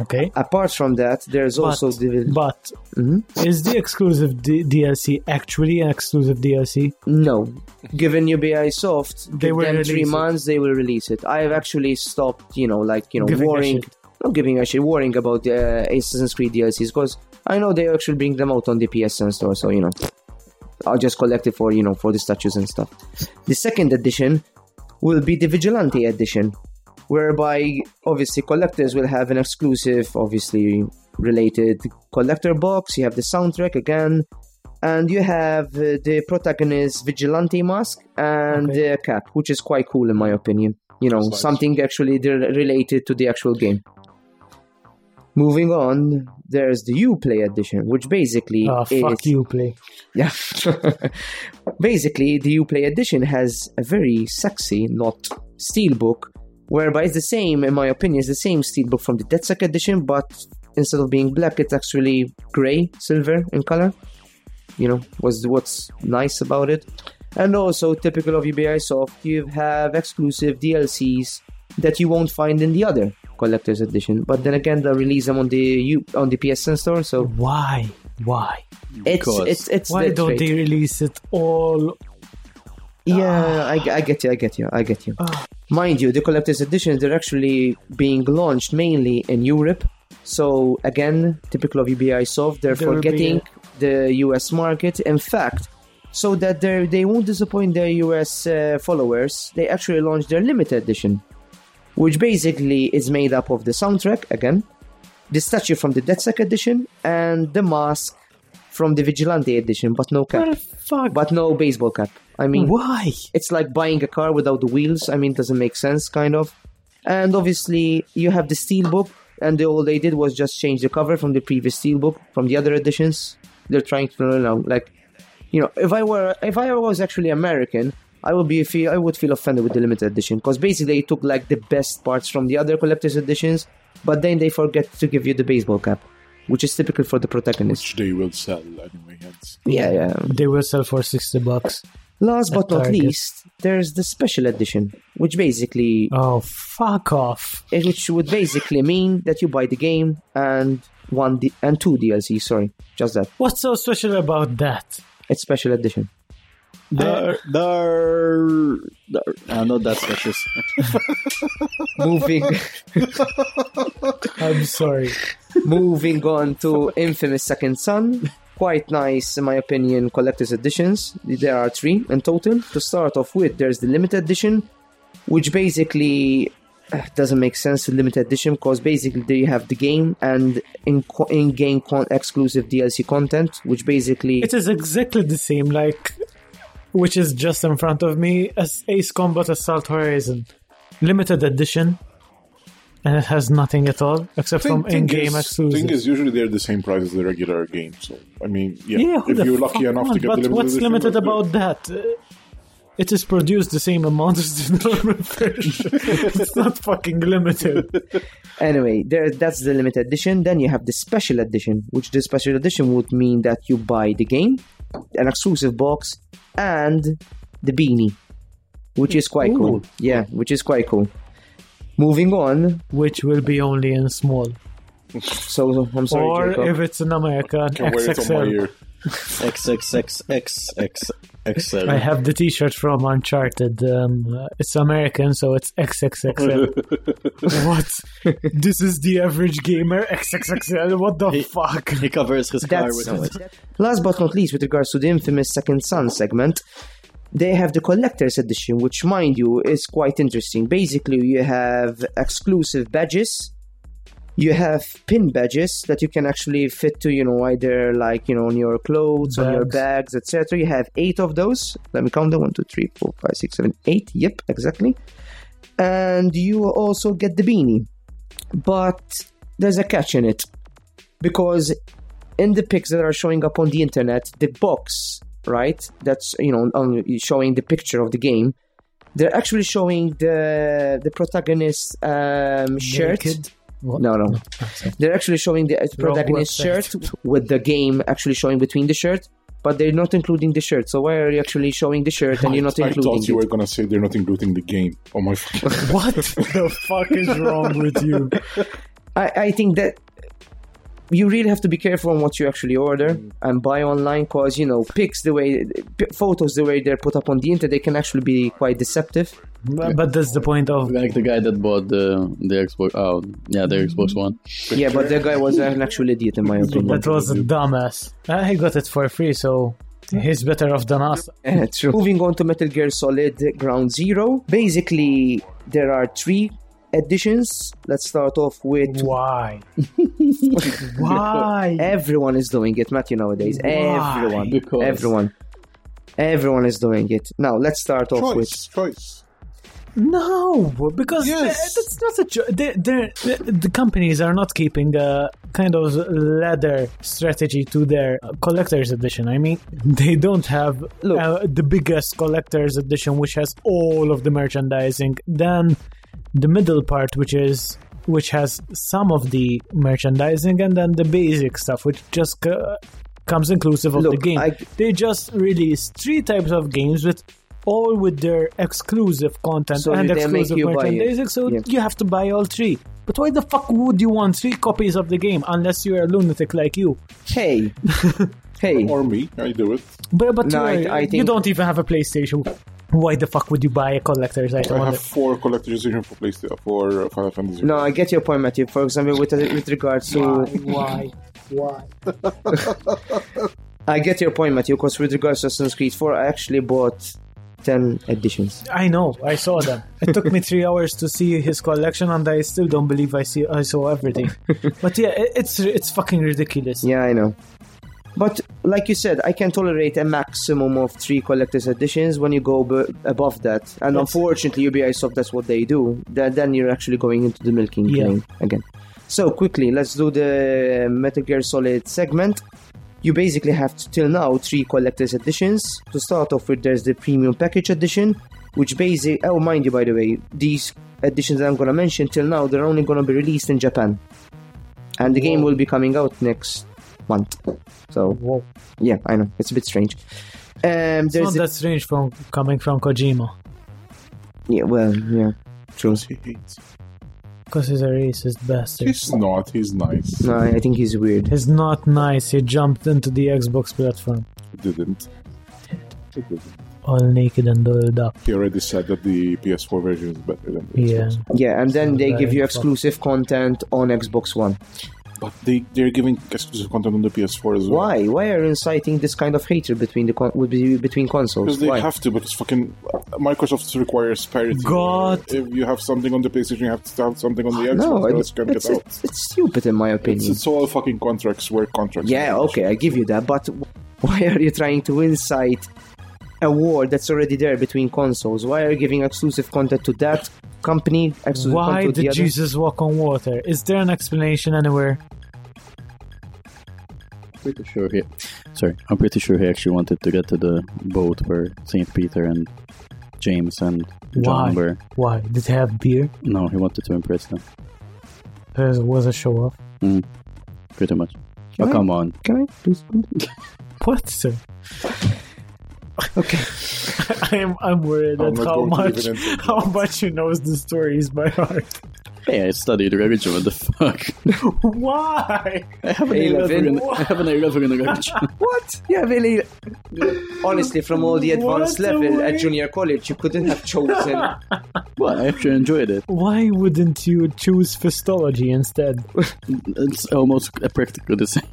Okay. Apart from that, there's but, also the... But mm-hmm. is the exclusive D- DLC actually an exclusive D L C? No. Given Ubisoft, they give will them three months, it. they will release it. I have actually stopped, you know, like, you know, giving worrying... Not giving a shit, worrying about uh, Assassin's Creed D L Cs, because I know they actually bring them out on the P S N store, so, you know, I'll just collect it for, you know, for the statues and stuff. The second edition will be the Vigilante edition, whereby, obviously, collectors will have an exclusive, obviously, related collector box. You have the soundtrack again, and you have uh, the protagonist vigilante mask and okay. the cap, which is quite cool, in my opinion. You know, nice. Something actually related to the actual game. Moving on, there's the Uplay edition, which basically oh, is... fuck Uplay. Yeah. Basically, the Uplay edition has a very sexy, not steelbook, whereby it's the same, in my opinion, it's the same steelbook from the DedSec edition, but instead of being black, it's actually grey, silver in color. You know, was what's nice about it. And also, typical of Ubisoft, you have exclusive D L Cs that you won't find in the other collector's edition. But then again, they'll release them on the U, on the P S N store, so... Why? Why? It's, it's, it's Why don't rate. they release it all... Yeah, I, I get you, I get you, I get you. Oh. Mind you, the collector's editions, they're actually being launched mainly in Europe. So, again, typical of Ubisoft, they're there forgetting a... the U S market. In fact, so that they won't disappoint their U S uh, followers, they actually launched their limited edition, which basically is made up of the soundtrack, again, the statue from the DedSec edition, and the mask from the Vigilante edition, but no cap. What the fuck? But no baseball cap. I mean, why? It's like buying a car without the wheels. I mean, it doesn't make sense, kind of. And obviously, you have the steelbook, and all they did was just change the cover from the previous steelbook from the other editions. They're trying to, you know, like, you know, if I were, if I was actually American, I would be, feel, I would feel offended with the limited edition, because basically they took like the best parts from the other collector's editions, but then they forget to give you the baseball cap, which is typical for the protagonist. Which they will sell anyway. It's... Yeah, yeah. They will sell for sixty bucks. Last but not least, there's the special edition, which basically... Oh, fuck off. Which would basically mean that you buy the game and one D- and two D L C, sorry. Just that. What's so special about that? It's special edition. Dar, dar, dar. Ah, not that special. Moving. I'm sorry. Moving on to Infamous Second Son. Quite nice, in my opinion, collector's editions. There are three in total. To start off with, there's the limited edition, which basically doesn't make sense, the limited edition, because basically there you have the game and in- in-game con- exclusive D L C content, which basically... It is exactly the same, like, which is just in front of me, as Ace Combat Assault Horizon. Limited edition, And it has nothing at all, except think, from in-game exclusives. The thing is, usually they're the same price as the regular game. So, I mean, yeah, yeah if you're lucky enough to get the limited edition. But what's limited about that? It is produced the same amount as the normal version. It's not fucking limited. Anyway, there, that's the limited edition. Then you have the special edition, which the special edition would mean that you buy the game, an exclusive box, and the beanie, which is quite Ooh. cool. Yeah, which is quite cool. Moving on. Which will be only in small. So, I'm sorry, or Jacob. If it's in America, X X L. X X X X X X L. I have the t-shirt from Uncharted. Um, it's American, so it's X X X L. What? This is the average gamer, X X X L. What the he, fuck? He covers his car with it. Last but not least, with regards to the infamous Second Son segment, they have the collector's edition, which, mind you, is quite interesting. Basically, you have exclusive badges. You have pin badges that you can actually fit to, you know, either like, you know, on your clothes, bags. on your bags, et cetera. You have eight of those. Let me count them. One, two, three, four, five, six, seven, eight. Yep, exactly. And you also get the beanie. But there's a catch in it. Because in the pics that are showing up on the internet, the box... right, that's, you know, on showing the picture of the game, they're actually showing the the protagonist um shirt. What? no no, no they're actually showing the uh, protagonist shirt with the game actually showing between the shirt, but they're not including the shirt. So why are you actually showing the shirt and I, you're not I including I thought you it? Were gonna say they're not including the game. Oh my fucking what the fuck is wrong with you? I, I think that you really have to be careful on what you actually order and buy online, because, you know, pics, the way, p- photos, the way they're put up on the internet, they can actually be quite deceptive. But, but that's the point of... Like the guy that bought the, the Xbox... Oh, yeah, the Xbox One. Yeah, but the guy was an actual idiot, in my opinion. That was a dumbass. I got it for free, so... He's better off than us. Yeah, true. Moving on to Metal Gear Solid Ground Zero. Basically, there are three... editions. Let's start off with why why everyone is doing it, Matthew, nowadays. Why? Everyone because. everyone everyone is doing it now. Let's start choice, off with choice no because yes. that's not a choice. The companies are not keeping a kind of ladder strategy to their collector's edition. I mean, they don't have uh, the biggest collector's edition, which has all of the merchandising, then the middle part, which is which has some of the merchandising, and then the basic stuff, which just uh, comes inclusive of Look, the game. I... They just release three types of games with all with their exclusive content so and exclusive merchandising. So yeah. You have to buy all three. But why the fuck would you want three copies of the game unless you're a lunatic like you? Hey. Hey. Or me. I do it. But, but no, I, I think... you don't even have a PlayStation. Why the fuck would you buy a collector's item? I have four collector's edition for PlayStation, for Final Fantasy. No, I get your point, Matthew. For example, with with regards to why, why, why? I get your point, Matthew. Because with regards to Assassin's Creed four, I actually bought ten editions. I know, I saw them. It took me three hours to see his collection, and I still don't believe I see I saw everything. But yeah, it's it's fucking ridiculous. Yeah, I know. But, like you said, I can tolerate a maximum of three collector's editions. When you go b- above that. And yes. Unfortunately, Ubisoft, that's what they do. Th- then you're actually going into the milking yeah. lane again. So, quickly, let's do the Metal Gear Solid segment. You basically have, to, till now, three collector's editions. To start off with, there's the Premium Package Edition, which basically... Oh, mind you, by the way, these editions that I'm going to mention, till now, they're only going to be released in Japan. And the Whoa. game will be coming out next... month. So, Whoa. yeah, I know. It's a bit strange. Um, it's not that a... strange from coming from Kojima. Yeah, well, yeah. True. Because he's a racist bastard. He's not. He's nice. No, I think he's weird. He's not nice. He jumped into the Xbox platform. He didn't. He did. He didn't. All naked and dolled up. He already said that the P S four version is better than the yeah. Xbox. Yeah, and then so they give you exclusive fun. content on Xbox One. But they, they're giving exclusive content on the P S four as well. Why? Why are you inciting this kind of hatred between the con- between consoles? Because they Why? have to, because fucking Microsoft requires parity. God! If you have something on the PlayStation, you have to have something on the Xbox. No, it, else can it's, get out. It's, it's stupid in my opinion. It's, it's all fucking contracts, work contracts. Yeah, okay, I give you that, but why are you trying to incite a war that's already there between consoles? Why are you giving exclusive content to that company. Absolutely. Why did the Jesus other. walk on water? Is there an explanation anywhere? Pretty sure he. Sorry, I'm pretty sure he actually wanted to get to the boat where Saint Peter and James and John Why? were. Why? Did he have beer? No, he wanted to impress them. There was a show off. Mm, pretty much. Can oh I, come on! Can I please? What, sir? Okay, I'm I'm worried at how much how much he knows the stories by heart. Hey, I studied religion. What the fuck? Why? I have an hey, eleven. I have an eleven in religion. What? You have really? Honestly, from all the advanced what level at junior college, you couldn't have chosen. Well, I actually enjoyed it. Why wouldn't you choose Fistology instead? It's almost practically the same.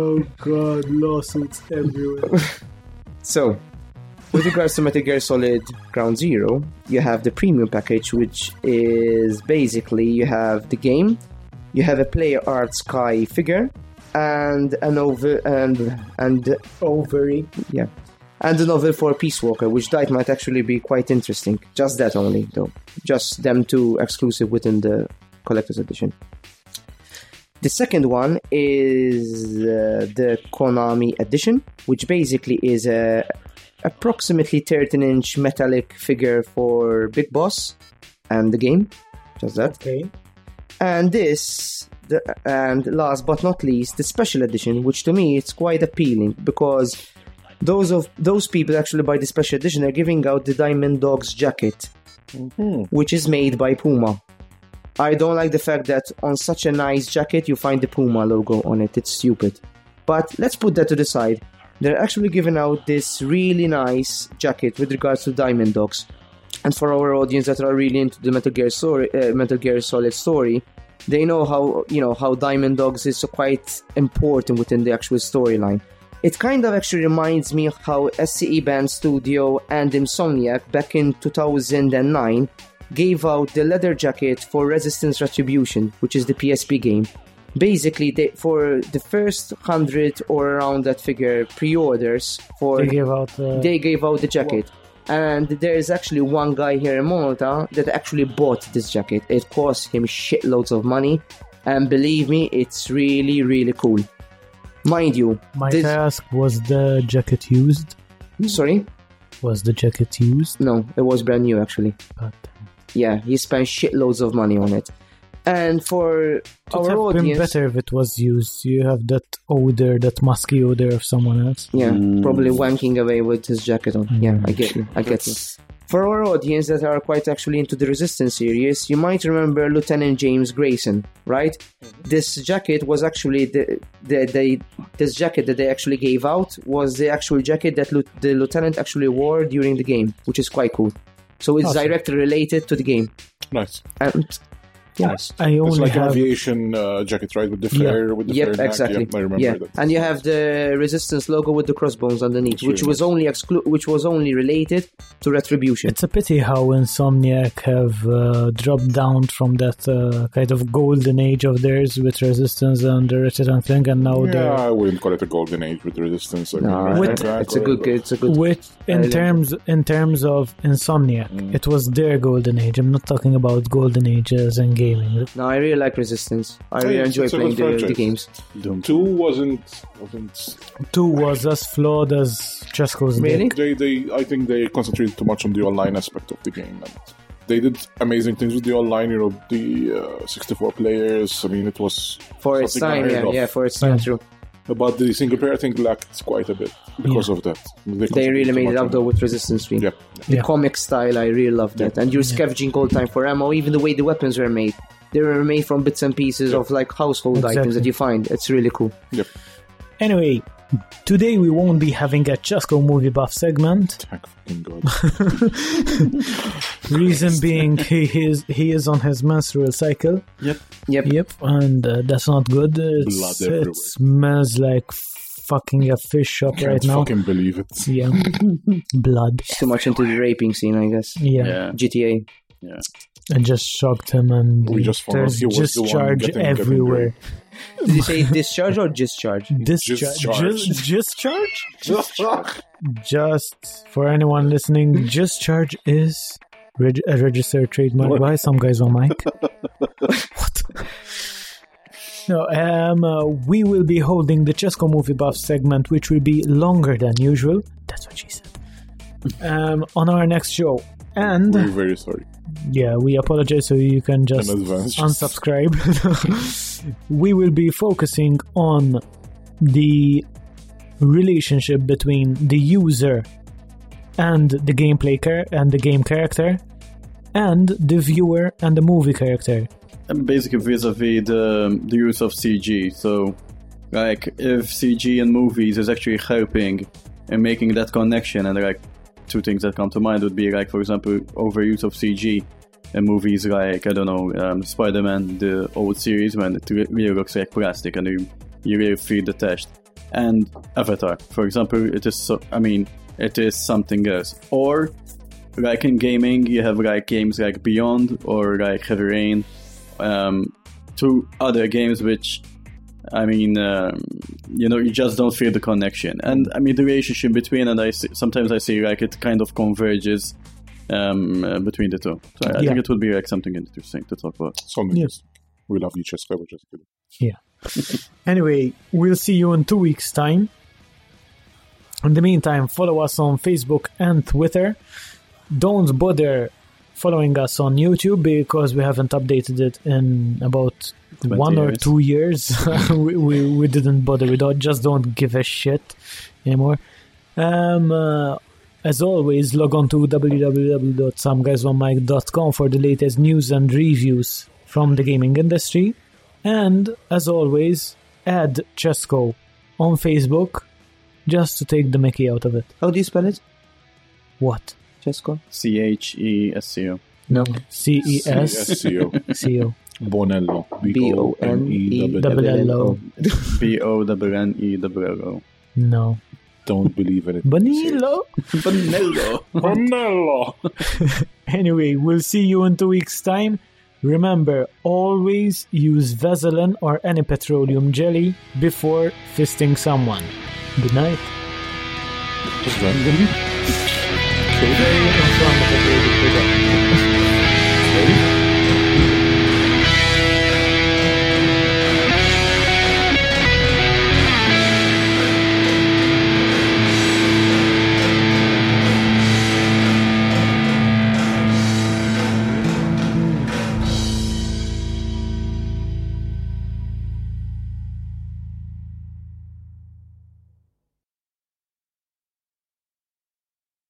Oh god, lawsuits everywhere. So. With regards to Metal Gear Solid Ground Zero, you have the premium package, which is basically you have the game, you have a player art Sky figure, and an over and and ovary, yeah, and a novel for Peace Walker, which that might actually be quite interesting. Just that only, though, just them two exclusive within the collector's edition. The second one is uh, the Konami edition, which basically is a approximately thirteen inch metallic figure for Big Boss and the game, just that. Okay. And this, the, and last but not least, the special edition, which to me it's quite appealing because those of those people actually buy the special edition are giving out the Diamond Dogs jacket, mm-hmm. which is made by Puma. I don't like the fact that on such a nice jacket you find the Puma logo on it. It's stupid. But let's put that to the side. They're actually giving out this really nice jacket with regards to Diamond Dogs. And for our audience that are really into the Metal Gear, story, uh, Metal Gear Solid story, they know how, you know, how Diamond Dogs is so quite important within the actual storyline. It kind of actually reminds me of how S C E Band Studio and Insomniac back in two thousand nine gave out the leather jacket for Resistance Retribution, which is the P S P game. Basically, they, for the first hundred or around that figure pre-orders, for they gave out, uh, they gave out the jacket. Well. And there is actually one guy here in Malta that actually bought this jacket. It cost him shitloads of money, and believe me, it's really, really cool. Mind you, might this... I ask, was the jacket used? Sorry? Was the jacket used? No, it was brand new actually. But... yeah, he spent shitloads of money on it. And for our audience... It would have been better if it was used. You have that odor, that musky odor of someone else. Yeah, mm. probably wanking away with his jacket on. Mm. Yeah, I get you. I get you. For our audience that are quite actually into the Resistance series, you might remember Lieutenant James Grayson, right? Mm-hmm. This jacket was actually... the, the, the This jacket that they actually gave out was the actual jacket that l- the lieutenant actually wore during the game, which is quite cool. So it's awesome. Directly related to the game. Nice. And... yeah. Nice. I only it's like have... an aviation uh, jacket, right? With the flare, yeah. with the yep, flare. Exactly. Yep, exactly. Yeah, that. And you have the Resistance logo with the crossbones underneath, it's which really was nice. only exclu- which was only related to Retribution. It's a pity how Insomniac have uh, dropped down from that uh, kind of golden age of theirs with Resistance and the Retribution thing, and now yeah, they're... I wouldn't call it a golden age with Resistance. I mean, no, right? with... It's a good, it's a good. With in terms in terms of Insomniac, mm. it was their golden age. I'm not talking about golden ages and games. Gaming. No, I really like Resistance. I really yeah, enjoy playing the, the games. Two wasn't, wasn't Two was as flawed as Chesco's. Really? They, they, I think they concentrated too much on the online aspect of the game. And they did amazing things with the online. You know, the uh, sixty-four players. I mean, it was for its time. Yeah, yeah, for its time. True. But the single player, I think, lacked quite a bit because yeah. of that. They, they really made it up, though, with Resistance three. Yeah. The yeah. comic style, I really loved that. Yeah. And you're scavenging all time for ammo, even the way the weapons were made. They were made from bits and pieces yeah. of, like, household exactly. items that you find. It's really cool. Yeah. Anyway, today we won't be having a Chesco Movie Buff segment. Thank fucking God. Reason being, he is he is on his menstrual cycle. Yep. Yep. Yep. And uh, that's not good. It's, Blood it smells like fucking a fish shop right now. I can't fucking believe it. Yeah. Blood. Too much into the raping scene, I guess. Yeah. yeah. G T A. Yeah. And just shocked him, and we just found out he was the one getting everywhere. Did you say discharge or discharge? Discharge. Discharge? Discharge. Just for anyone listening, discharge is reg- a registered trademark what? by Some Guys One Mic. What? No, um, uh, we will be holding the Chesco Movie Buff segment, which will be longer than usual. That's what she said. Um, on our next show. And we're very sorry. Yeah, we apologize, so you can just unsubscribe. We will be focusing on the relationship between the user and the gameplay car- and the game character, and the viewer and the movie character. And basically vis-a-vis the, the use of C G. So, like, if C G in movies is actually helping and making that connection, and like two things that come to mind would be, like, for example, overuse of C G in movies like, I don't know, um, Spider-Man, the old series, when it really looks like plastic and you, you really feel detached. And Avatar, for example, it is so, I mean, it is something else. Or, like, in gaming, you have, like, games like Beyond or, like, Heavy Rain, um, two other games which, I mean, um, you know, you just don't feel the connection. And, I mean, the relationship between, and I see, sometimes I see, like, it kind of converges um, uh, between the two. So I, I yeah. think it would be, like, something interesting to talk about. So yes. We love each other. Just kidding. Yeah. Anyway, we'll see you in two weeks' time. In the meantime, follow us on Facebook and Twitter. Don't bother following us on YouTube because we haven't updated it in about one years. or two years. we, we we didn't bother. We don't, just don't give a shit anymore. Um, uh, as always, log on to w w w dot some guys one mic dot com for the latest news and reviews from the gaming industry. And as always, add Chesco on Facebook just to take the mickey out of it. How do you spell it? What? Chesco? C H E S C O. No. C E S C O. C O. Bonello. B O N E L L O. B O N N E L L O. No. Don't believe in it. Bonello? Bonello. Bonello. Anyway, we'll see you in two weeks' time. Remember, always use Vaseline or any petroleum jelly before fisting someone. Good night. Just randomly. Ready?